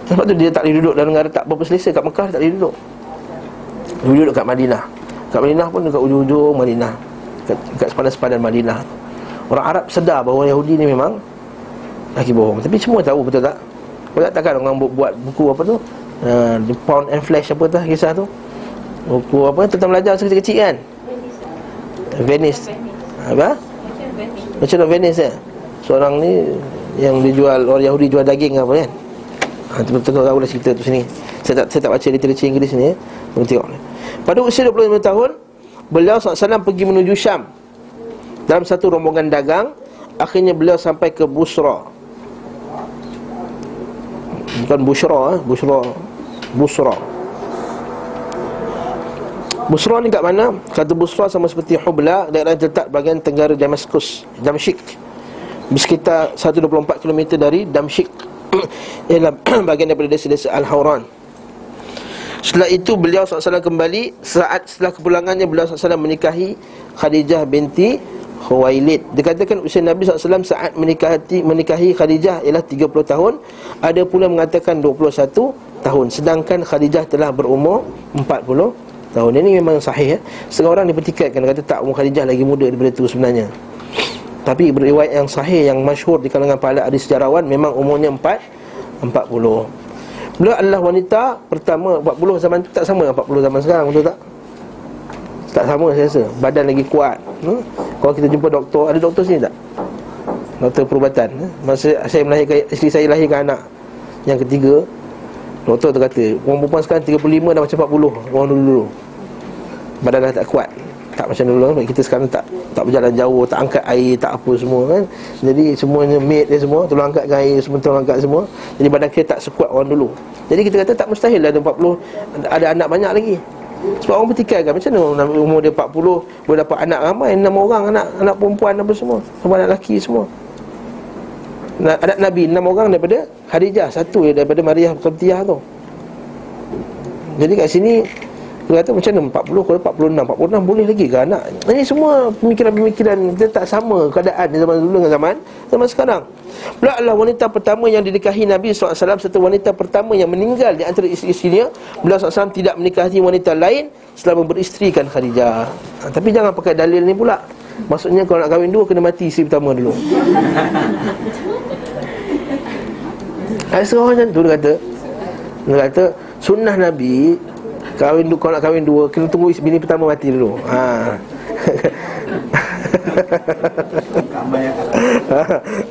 Sebab tu dia tak boleh duduk dalam negara tak berapa selesa. Kat Mekah tak boleh duduk. Dia duduk kat Madinah. Kat Madinah pun dekat ujung-ujung Madinah, Dekat sepadan-sepadan Madinah. Orang Arab sedar bahawa Yahudi ni memang laki bohong. Tapi semua tahu, betul tak? Kau tak takkan orang buat buku apa tu, The Pound and Flesh apa tu, kisah tu, buku apa tentang belajar masa kecil kan, Venice. Apa? Merchant of Venice ya? Seorang ni yang dijual, orang Yahudi jual daging apa kan. Tengok tahu lah cerita tu sini. Saya tak baca literature Inggeris ni. Tengok. Pada usia 25 tahun beliau SAW pergi menuju Syam dalam satu rombongan dagang. Akhirnya beliau sampai ke Bosra. Bukan Bosra, Bosra. Bosra ni kat mana? Kata Bosra sama seperti Hubla, daerah terletak bahagian tenggara Damaskus, Damsyik, sekitar 124 km dari Damsyik, ialah bahagian daripada desa-desa Al-Hauran. Setelah itu beliau SAW kembali. Saat setelah kepulangannya beliau SAW menikahi Khadijah binti Khuwailid. Dikatakan usia Nabi SAW saat menikahi Khadijah ialah 30 tahun. Ada pula mengatakan 21 tahun, sedangkan Khadijah telah berumur 40 tahun. Ini memang sahih ya. Setengah orang dipertikaikan, kata tak, umur Khadijah lagi muda daripada itu sebenarnya. Tapi beriwayat yang sahih, yang masyhur di kalangan para ahli sejarawan, memang umurnya 40. Beliau adalah wanita pertama. 40 zaman tu tak sama dengan 40 zaman sekarang, betul tak? Tak sama saya rasa. Badan lagi kuat. Kalau kita jumpa doktor, ada doktor sini tak? Doktor perubatan. Masa saya melahirkan, isteri saya lahirkan anak yang ketiga, Doktor tu kata, orang perempuan sekarang 35 dah macam 40 orang dulu-dulu. Badan dah tak kuat, tak macam dulu kan. Kita sekarang tak berjalan jauh, tak angkat air, tak apa semua kan. Jadi semuanya maid dia semua, tolong angkat air, semua tolong angkat semua. Jadi badan kita tak sekuat orang dulu. Jadi kita kata tak mustahil lah ada 40 ada anak banyak lagi. Sebab orang bertikai kan, macam mana umur dia 40 boleh dapat anak ramai, 6 orang anak perempuan apa semua, sama anak lelaki semua. Anak Nabi 6 orang daripada Khadijah, satu daripada Mariah Qamtiah tu. Jadi kat sini dia kata macam mana 40 kalau 46 boleh lagi ke anak? Ini semua pemikiran-pemikiran kita tak sama keadaan di zaman dulu dengan zaman sekarang. Belaklah wanita pertama yang dinikahi Nabi SAW serta wanita pertama yang meninggal di antara isteri-isteri dia. Beliau SAW tidak menikahi wanita lain selama beristerikan Khadijah. Tapi jangan pakai dalil ni pula. Maksudnya kalau nak kahwin dua kena mati isteri pertama dulu. Ada seorang macam tu dia kata sunnah Nabi kahwin dua, kalau nak kahwin dua kena tunggu bini pertama mati dulu.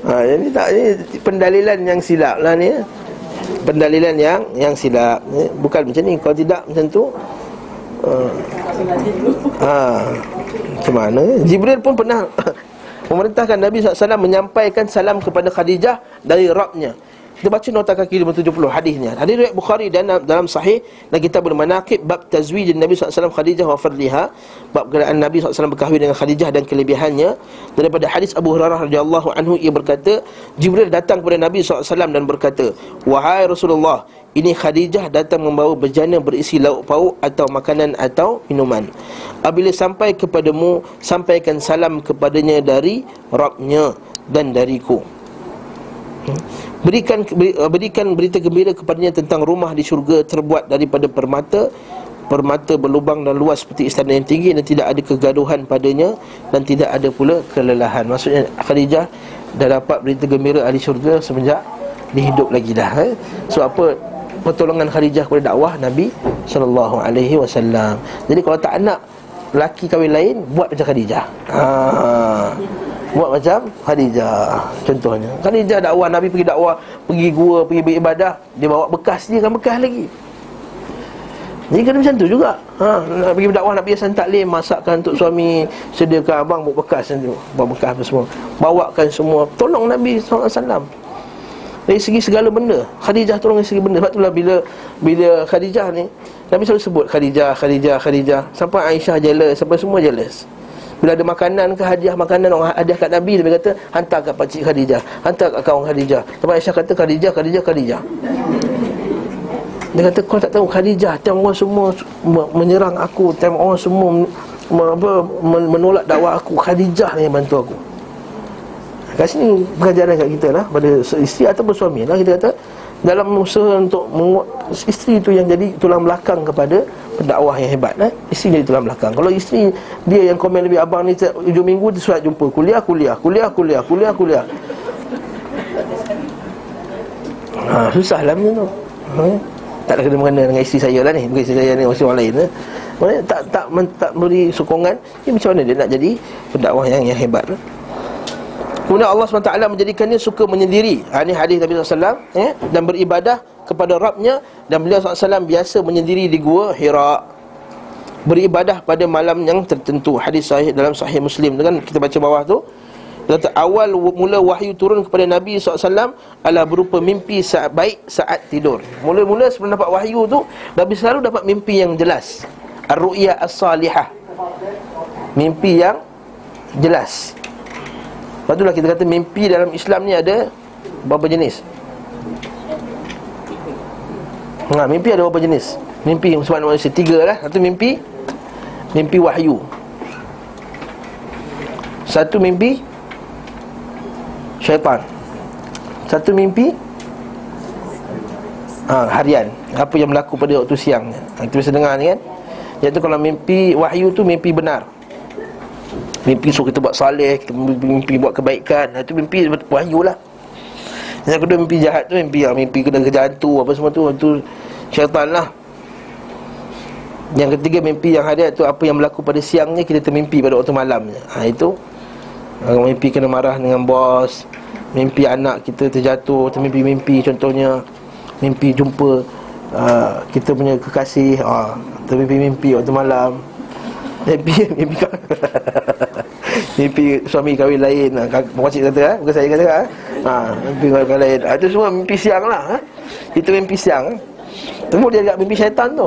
Jadi tak, ini pendalilan yang silap lah ni. Pendalilan yang silap. Bukan macam ni. Kalau tidak macam tu macam mana? Jibril pun pernah memerintahkan Nabi SAW menyampaikan salam kepada Khadijah dari Rabbnya. Kita baca nota kaki 70 hadisnya. Hadis riwayat Bukhari dan dalam sahih dan kitab al-Manaqib bab tazwij Nabi SAW Khadijah wa fadliha, bab kenaan Nabi SAW berkahwin dengan Khadijah dan kelebihannya. Daripada hadis Abu Hurairah radhiyallahu anhu, ia berkata Jibril datang kepada Nabi SAW dan berkata, "Wahai Rasulullah, ini Khadijah datang membawa bejana berisi lauk pauk atau makanan atau minuman. Apabila sampai kepadamu, sampaikan salam kepadanya dari Rabbnya dan dariku. Berikan berita gembira kepadanya tentang rumah di syurga terbuat daripada permata berlubang dan luas seperti istana yang tinggi, dan tidak ada kegaduhan padanya dan tidak ada pula kelelahan." Maksudnya Khadijah dah dapat berita gembira ahli syurga semenjak dihidup lagi dah. So apa pertolongan Khadijah kepada dakwah Nabi SAW. Jadi kalau tak nak lelaki kahwin lain, buat macam Khadijah. Buat macam Khadijah. Contohnya Khadijah dakwah, Nabi pergi dakwah, pergi gua, pergi beribadah, dia bawa bekas dia, kan bekas lagi. Jadi kena macam tu juga. Nak pergi berdakwah, nak pergi taklim, masakkan untuk suami, sediakan abang, buat bekas nanti, buat bekas apa semua, bawakan semua. Tolong Nabi SAW dari segi segala benda. Khadijah tolong dari segi benda. Sebab itulah bila Khadijah ni, Nabi selalu sebut Khadijah. Sampai Aisyah jealous, sampai semua jealous. Bila ada makanan ke hadiah makanan, orang hadiah kat Nabi, Nabi kata, "Hantar kat pakcik Khadijah, hantar kat kawan Khadijah." Sampai Aisyah kata, Khadijah. Dia kata, "Kau tak tahu Khadijah, time orang semua menyerang aku, time orang semua menolak dakwah aku, Khadijah yang bantu aku." Kat sini pengajaran kat kita lah, pada isteri ataupun suami lah, kita kata dalam usaha untuk isteri tu yang jadi tulang belakang kepada pendakwah yang hebat. Isteri jadi tulang belakang. Kalau isteri dia yang komen lebih, "Abang ni hujung minggu dia surat jumpa kuliah. Susah lah macam tu. Tak ada kena-mengena dengan isteri saya lah ni. Bukan isteri saya dengan orang lain lah. Tak beri sokongan. Ini macam mana dia nak jadi pendakwah yang hebat lah. Kemudian Allah SWT menjadikannya suka menyendiri. Ini hadis Nabi SAW. Dan beribadah kepada Rabbnya. Dan beliau SAW biasa menyendiri di gua Hira, beribadah pada malam yang tertentu. Hadis sahih dalam sahih Muslim. Dengan kita baca bawah tu, awal mula wahyu turun kepada Nabi SAW adalah berupa mimpi saat baik saat tidur. Mula-mula sebelum dapat wahyu tu, Nabi selalu dapat mimpi yang jelas. Ar-ru'ya as-salihah, mimpi yang jelas. Lepas itulah kita kata mimpi dalam Islam ni ada berapa jenis? Mimpi ada berapa jenis? Mimpi sebab manusia tiga lah. Satu mimpi wahyu, satu mimpi syaitan, satu mimpi harian, apa yang berlaku pada waktu siang. Kita biasa dengar ni kan, iaitu kalau mimpi wahyu tu mimpi benar, mimpi suruh kita buat salih, kita mimpi buat kebaikan, itu mimpi wahyu lah. Yang kedua mimpi jahat tu, mimpi kena kerja hantu apa semua tu, itu syaitan lah. Yang ketiga mimpi yang harian tu, apa yang berlaku pada siangnya kita termimpi pada waktu malamnya. Itu mimpi kena marah dengan bos, mimpi anak kita terjatuh, termimpi-mimpi, contohnya mimpi jumpa kita punya kekasih, termimpi-mimpi waktu malam, mimpi kau mimpi suami kahwin lain. Pakcik kata, bukan saya kata, mimpi kahwin lain. Itu semua mimpi siang lah. Itu mimpi siang. Temu dia agak mimpi syaitan tu.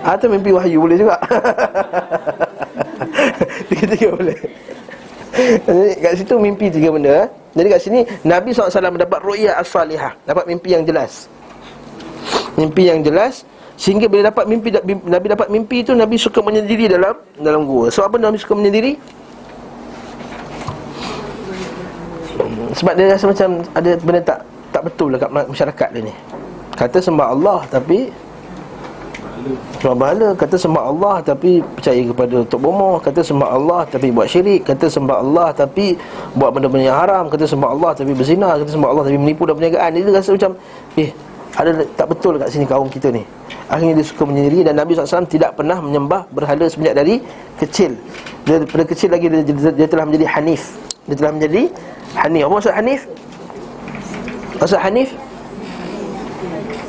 Atau mimpi wahyu boleh juga. Tiga-tiga boleh. Jadi kat situ mimpi tiga benda. Jadi kat sini Nabi SAW mendapat ru'ya as-salihah, dapat mimpi yang jelas. Mimpi yang jelas. Sehingga bila dapat mimpi, Nabi dapat mimpi tu, Nabi suka menyendiri dalam gua. Sebab apa Nabi suka menyendiri? Sebab dia rasa macam ada benda tak betul dekat masyarakat dia ni. Kata sembah Allah tapi cuma bala, kata sembah Allah tapi percaya kepada Tok Bomoh, kata sembah Allah tapi buat syirik, kata sembah Allah tapi buat benda-benda yang haram, kata sembah Allah tapi berzina, kata sembah Allah tapi menipu dan perniagaan. Dia rasa macam ada tak betul kat sini kaum kita ni. Akhirnya dia suka menyendiri. Dan Nabi SAW tidak pernah menyembah berhala semenjak dari kecil. Daripada kecil lagi dia telah menjadi hanif. Dia telah menjadi hanif. Apa maksud hanif? Maksud hanif?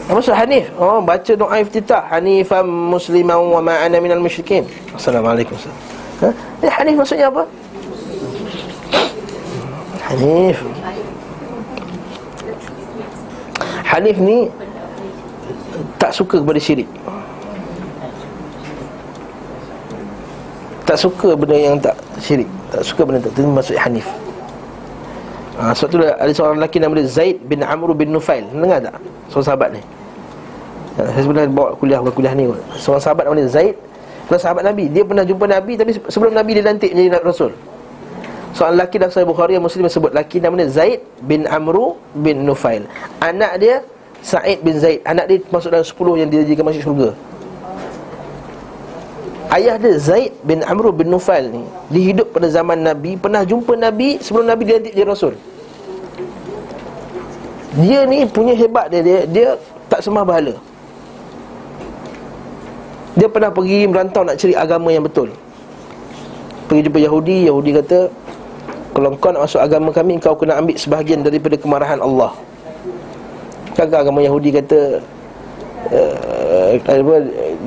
Apa maksud hanif? Oh, baca doa iftitah, hanifan musliman wa ma ana minal musyrikin. Assalamualaikum. Ini hanif maksudnya apa? Hanif. Hanif ni tak suka kepada syirik, tak suka benda yang tak syirik, tak suka benda itu maksud hanif. Sebab tu ada seorang lelaki nama dia Zaid bin Amru bin Nufail. Dengar tak? Seorang sahabat ni, saya sebenarnya bawa kuliah ni. Seorang sahabat nama dia Zaid, seorang sahabat Nabi. Dia pernah jumpa Nabi, tapi sebelum Nabi dia lantik menjadi Rasul. Seorang lelaki dalam Sahih Bukhari yang Muslim sebut, lelaki namanya Zaid bin Amru bin Nufail. Anak dia Sa'id bin Zaid. Anak dia masuk dalam 10 yang dijadikan masuk syurga. Ayah dia Zaid bin Amru bin Nufail ni dihidup pada zaman Nabi, pernah jumpa Nabi sebelum Nabi dilantik jadi Rasul. Dia ni punya hebat dia tak sembah berhala. Dia pernah pergi merantau nak cari agama yang betul. Pergi jumpa Yahudi kata, kalau kau nak masuk agama kami, kau kena ambil sebahagian daripada kemarahan Allah. Kakak agama Yahudi kata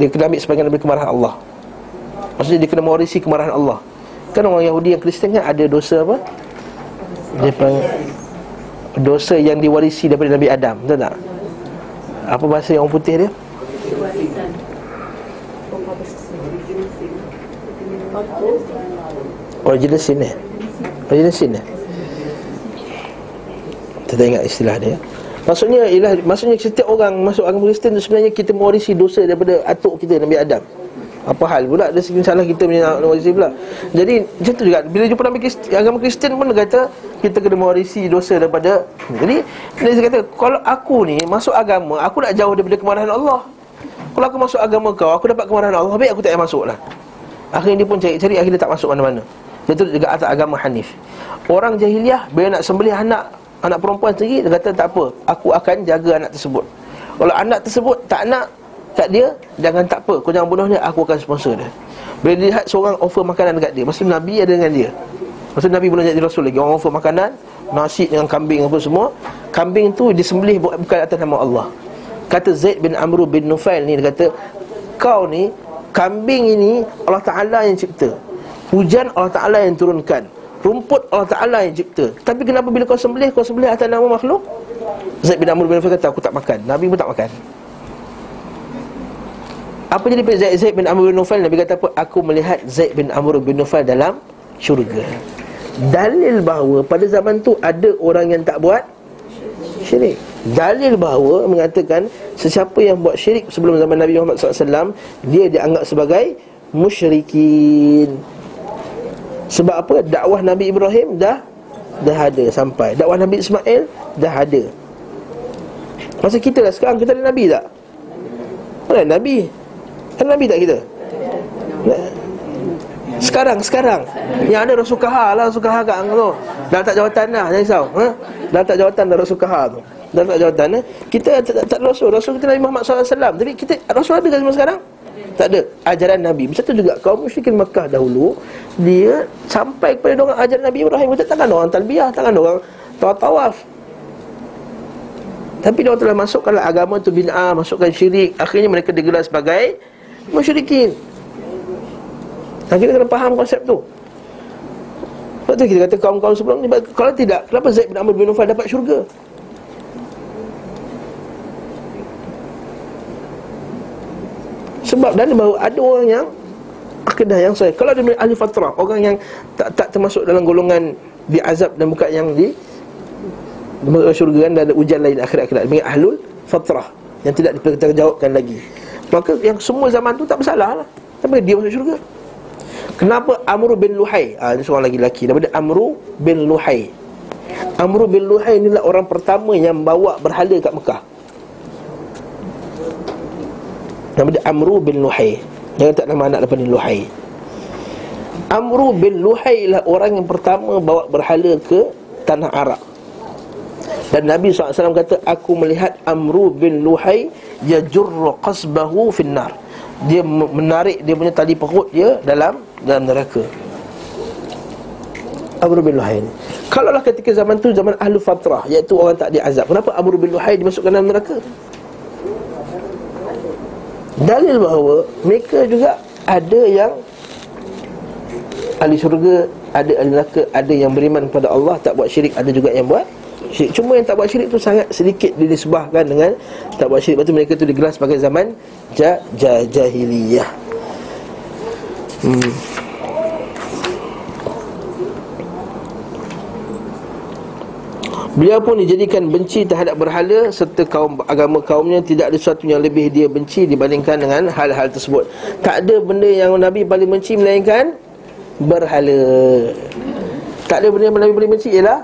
dia kena ambil sebahagian daripada kemarahan Allah. Maksudnya dia kena mewarisi kemarahan Allah. Kan orang Yahudi yang Kristian kan ada dosa apa? Dia panggil dosa yang diwarisi daripada Nabi Adam, betul tak? Apa bahasa yang orang putih dia? Original sin ni. Original sin ni. Kita ingat istilah dia. Maksudnya setiap orang masuk agama Kristen tu sebenarnya kita mewarisi dosa daripada atuk kita Nabi Adam. Apa hal pula ada sikit salah kita mewarisi pula. Jadi macam tu juga bila jumpa agama Kristen pun kata kita kena mewarisi dosa daripada. Jadi dia kata kalau aku ni masuk agama, aku nak jauh daripada kemarahan Allah. Kalau aku masuk agama kau, aku dapat kemarahan Allah, baik aku tak payah masuklah. Akhirnya dia pun cari-cari, akhirnya tak masuk mana-mana. Dia tu juga atas agama hanif. Orang jahiliah bila nak sembelih anak perempuan sendiri, dia kata tak apa, aku akan jaga anak tersebut. Kalau anak tersebut tak nak kat dia, jangan tak apa, kau jangan bunuh dia, aku akan sponsor dia. Bila dia lihat seorang offer makanan dekat dia, masa Nabi ada dengan dia, masa Nabi belum jadi Rasul lagi, orang offer makanan, nasi dengan kambing apa semua. Kambing tu disembelih bukan atas nama Allah. Kata Zaid bin Amru bin Nufail ni, dia kata kau ni, kambing ini Allah Ta'ala yang cipta, hujan Allah Ta'ala yang turunkan, rumput Allah Ta'ala yang cipta. Tapi kenapa bila kau sembelih atas nama makhluk? Zaid bin Amr bin Nufail kata, aku tak makan. Nabi pun tak makan. Apa jadi Zaid bin Amr bin Nufail? Nabi kata apa? Aku melihat Zaid bin Amr bin Nufail dalam syurga. Dalil bahawa pada zaman tu ada orang yang tak buat syirik. Dalil bahawa mengatakan sesiapa yang buat syirik sebelum zaman Nabi Muhammad SAW, dia dianggap sebagai musyrikin. Sebab apa? Dakwah Nabi Ibrahim dah ada sampai. Dakwah Nabi Ismail dah ada. Masa kita dah sekarang, kita ada Nabi tak? Mana Nabi? Ada Nabi tak kita? Sekarang yang ada Rasul Kahar lah. Rasul Kahar kat tu dah tak jawatan dah, jangan risau. Dah tak jawatan dah Rasul Kahar tu. Dah tak jawatan kita tak Rasul kita Nabi Muhammad SAW. Tapi kita Rasul ada ke semua sekarang? Tak ada ajaran Nabi. Macam tu juga kaum musyrikin Mekah dahulu, dia sampai kepada orang ajaran Nabi Ibrahim. Takkan orang talbiyah, takkan orang tawaf. Tapi mereka telah masukkanlah agama tu bid'ah, masukkan syirik. Akhirnya mereka digelar sebagai musyrikin. Dan kita kena faham konsep tu. Sebab tu kita kata kaum-kaum sebelum ni, kalau tidak, kenapa Zaid bin Amru bin Nufail dapat syurga? Sebab dan baru ada orang yang akidah yang sahih. Kalau ada ahli fatrah, orang yang tak termasuk dalam golongan diazab dan bukan yang dimasukkan syurga, dan ada ujian lain akhirat-akhirat, dia ahlul fatrah yang tidak dipertanggungjawabkan lagi. Maka yang semua zaman tu tak bersalah lah, tapi dia masuk syurga. Kenapa Amr bin Luhai? Ini seorang lagi lelaki daripada Amr bin Luhai. Amr bin Luhai inilah orang pertama yang bawa berhala kat Mekah. Daripada Amr bin Luhai. Jangan tak nama anak daripada Luhai. Amr bin Luhai lah orang yang pertama bawa berhala ke tanah Arab. Dan Nabi SAW kata, aku melihat Amr bin Luhai yajurru qasbahu finnar. Dia menarik dia punya tali perut dia dalam neraka. Amr bin Luhai ni, kalau lah ketika zaman tu zaman ahlu fatrah, iaitu orang tak diazab, kenapa Amr bin Luhai dimasukkan dalam neraka? Dalil bahawa mereka juga ada yang ahli syurga, ada ahli neraka, ada yang beriman kepada Allah, tak buat syirik, ada juga yang buat syirik. Cuma yang tak buat syirik tu sangat sedikit dinisbahkan dengan tak buat syirik. Lepas tu mereka tu digelar sebagai zaman jahiliyah. Beliau pun dijadikan benci terhadap berhala, serta kaum agama kaumnya. Tidak ada sesuatu yang lebih dia benci dibandingkan dengan hal-hal tersebut. Tak ada benda yang Nabi paling benci melainkan berhala. Tak ada benda yang Nabi paling benci ialah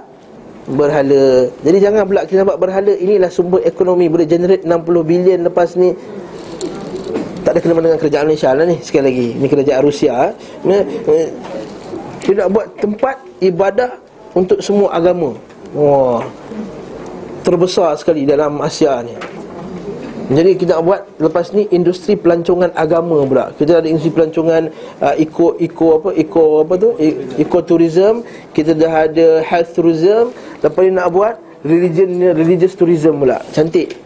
berhala. Jadi jangan pula kita nampak berhala inilah sumber ekonomi, boleh generate 60 bilion lepas ni. Tak ada kena dengan kerajaan Malaysia lah ni. Sekali lagi, ni kerajaan Rusia. Dia nak buat tempat ibadah untuk semua agama. Wah, terbesar sekali dalam Asia ni. Jadi kita buat lepas ni industri pelancongan agama pula. Kita ada industri pelancongan eko tourism, kita dah ada health tourism, lepas ni nak buat religious tourism pula. Cantik.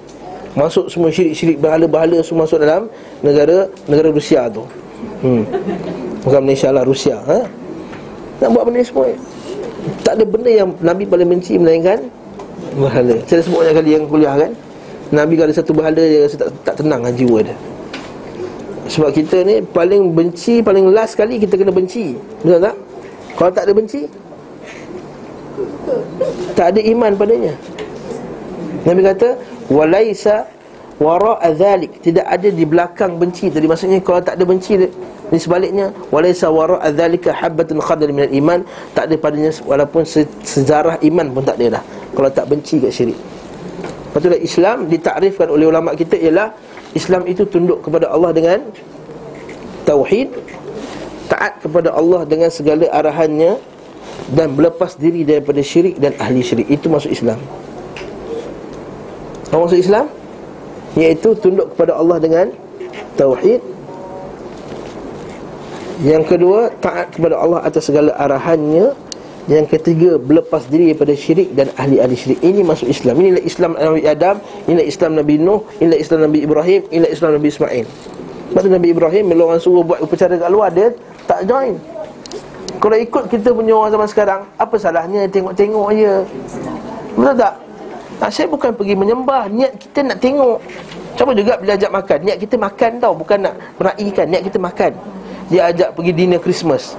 Masuk semua syirik-syirik, bahala-bahala semua masuk dalam negara Rusia tu. Bukan Malaysia lah, Rusia, ha? Nak buat benda semua. Tak ada benda yang Nabi paling benci melainkan berhala. Saya dah sebut banyak kali yang kuliah kan, Nabi kalau ada satu berhala dia rasa tak tenang dengan jiwa dia. Sebab kita ni paling benci, paling last kali kita kena benci. Betul tak? Kalau tak ada benci, tak ada iman padanya. Nabi kata walaisa wara'a dhalik, tidak ada di belakang benci. Jadi maksudnya kalau tak ada benci dia, ini sebaliknya, walaysa wara'a dzalika habbatun khardal minal iman, tak ada padanya walaupun sejarah iman pun tak ada dah kalau tak benci kat syirik. Patutlah Islam ditakrifkan oleh ulama kita ialah Islam itu tunduk kepada Allah dengan tauhid, taat kepada Allah dengan segala arahannya, dan berlepas diri daripada syirik dan ahli syirik. Itu masuk Islam. Apa maksud Islam? Iaitu tunduk kepada Allah dengan tauhid. Yang kedua, taat kepada Allah atas segala arahannya. Yang ketiga, berlepas diri daripada syirik dan ahli-ahli syirik. Ini masuk Islam. Inilah Islam Nabi Adam, inilah Islam Nabi Nuh, inilah Islam Nabi Ibrahim, inilah Islam Nabi Ismail. Lepas tu Nabi Ibrahim, bila orang suruh buat upacara kat luar, dia tak join. Kalau ikut kita punya orang zaman sekarang, apa salahnya tengok-tengok je? Betul tak? Saya bukan pergi menyembah, niat kita nak tengok. Cuma juga bila ajak makan, niat kita makan tau, bukan nak meraihkan, niat kita makan. Dia ajak pergi dinner Christmas.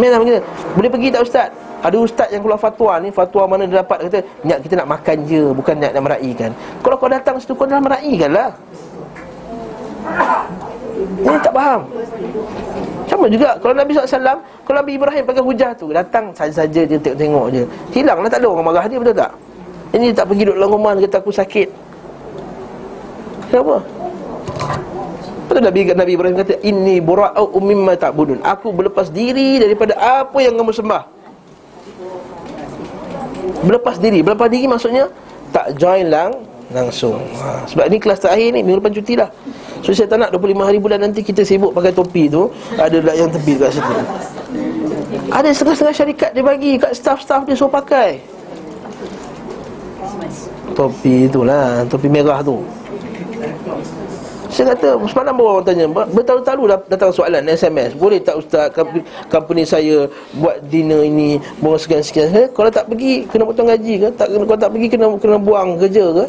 Memang kita boleh pergi tak ustaz? Ada ustaz yang keluar fatwa ni, fatwa mana dia dapat, kata niat kita nak makan je, bukan niat nak meraihkan. Kalau kau datang situ kau dah meraihkanlah. Ini tak faham. Sama juga kalau Nabi SAW, kalau Nabi Ibrahim pakai hujah tu, datang saja-saja je, tengok-tengok je, hilanglah, tak ada orang marah dia, betul tak? Ini tak pergi duduk dalam rumah, kata aku sakit. Kenapa? Lepas tu Nabi Ibrahim kata, inni bura'u mimma ta'budun, aku berlepas diri daripada apa yang kamu sembah. Berlepas diri maksudnya tak join langsung. Sebab ni kelas terakhir ni, minggu depan cuti lah. So saya tak nak 25 hari bulan nanti kita sibuk pakai topi tu. Ada yang tepi kat situ, ada setengah-setengah syarikat dia bagi kat staff-staff dia suruh pakai. topi tu lah, topi merah tu. Saya kata, semalam baru orang tanya, bertalu-talu datang soalan SMS, boleh tak ustaz, company saya buat dinner ini, bawa sekian-sekian. Kalau tak pergi, kena potong gaji ke? Kalau tak pergi, kena buang kerja ke?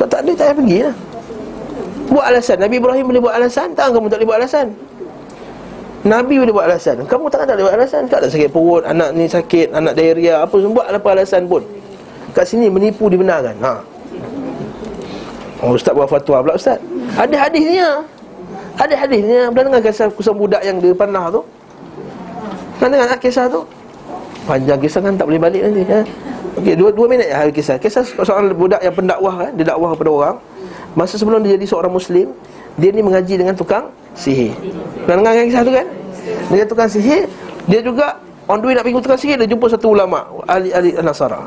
Kalau tak ada, tak payah pergi lah. Buat alasan, Nabi Ibrahim boleh buat alasan. Tak, kamu tak boleh buat alasan. Nabi boleh buat alasan, kamu tak boleh buat alasan. Tak ada sakit perut, anak ni sakit, anak diarrhea, apa semua, buat apa alasan pun. Kat sini, menipu dibenarkan. Haa, oh, ustaz buat fatwa pula ustaz. Ada hadisnya. Ada hadisnya. Pernah dengar kisah budak yang dia panah tu? Pernah dengar tak kisah tu? Panjang kisah kan tak boleh balik nanti ya? Okey, dua minit je kisah. Kisah seorang budak yang pendakwah kan. Dia dakwah kepada orang. Masa sebelum dia jadi seorang Muslim, dia ni mengaji dengan tukang sihir. Pernah dengar kisah tu kan? Dia tukang sihir. Dia juga on the way nak pergi tukang sihir. Dia jumpa satu ulama, ahli Nasara.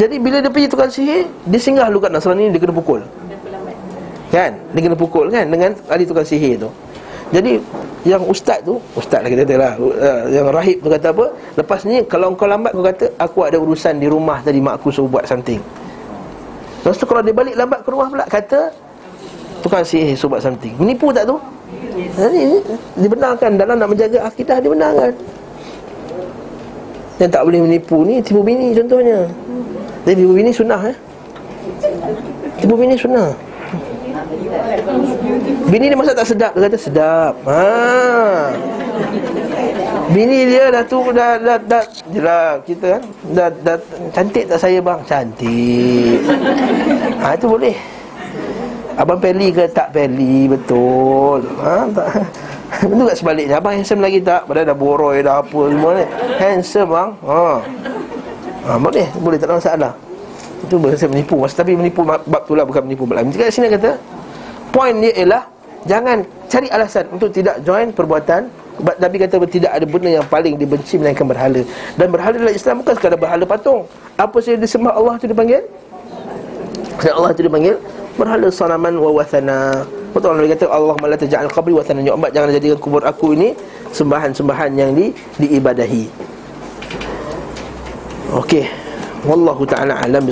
Jadi bila dia pergi tukang sihir, dia singgah lukat Nasrani ni, dia kena pukul kan, dia kena pukul kan dengan ahli tukang sihir tu. Jadi yang ustaz lah kita katalah, yang rahib tu kata apa, lepas ni kalau kau lambat, kau kata aku ada urusan di rumah tadi, mak aku suruh buat something. Lepas tu kalau dia balik lambat ke rumah pula, kata tukang sihir suruh buat something. Menipu tak tu? Jadi dibenarkan dalam nak menjaga akidah, dibenarkan. Yang tak boleh menipu ni, tipu bini contohnya. Jadi tipu bini sunnah eh? Tipu bini sunnah. Bini dia masak tak sedap, dia kata sedap. Ha. Bini dia dah tu dah jelah kita kan. Dah cantik tak saya bang? Cantik. Ha, itu boleh. Abang peli ke tak peli? Betul. Ha, tak. Itu kat sebaliknya, abang handsome lagi tak? Padahal dah boroi dah apa semua ni. Handsome bang. Ha. Ha, boleh tak ada masalah. Itu berasa menipu. Tapi menipu bab tu lah, bukan menipu bab lain. Kat sini kata point dia ialah jangan cari alasan untuk tidak join perbuatan. Nabi kata tidak ada benda yang paling dibenci melainkan berhala. Dan berhala dalam Islam bukan sekadar berhala patung. Apa saja disembah Allah itu dipanggil? Allah itu dipanggil berhala, sanaman wa wathana. Betul Nabi kata Allah mala taj'al qabri wathana yu'bad. Jangan jadikan kubur aku ini sembahan-sembahan yang diibadahi. Okey. Wallahu ta'ala alam.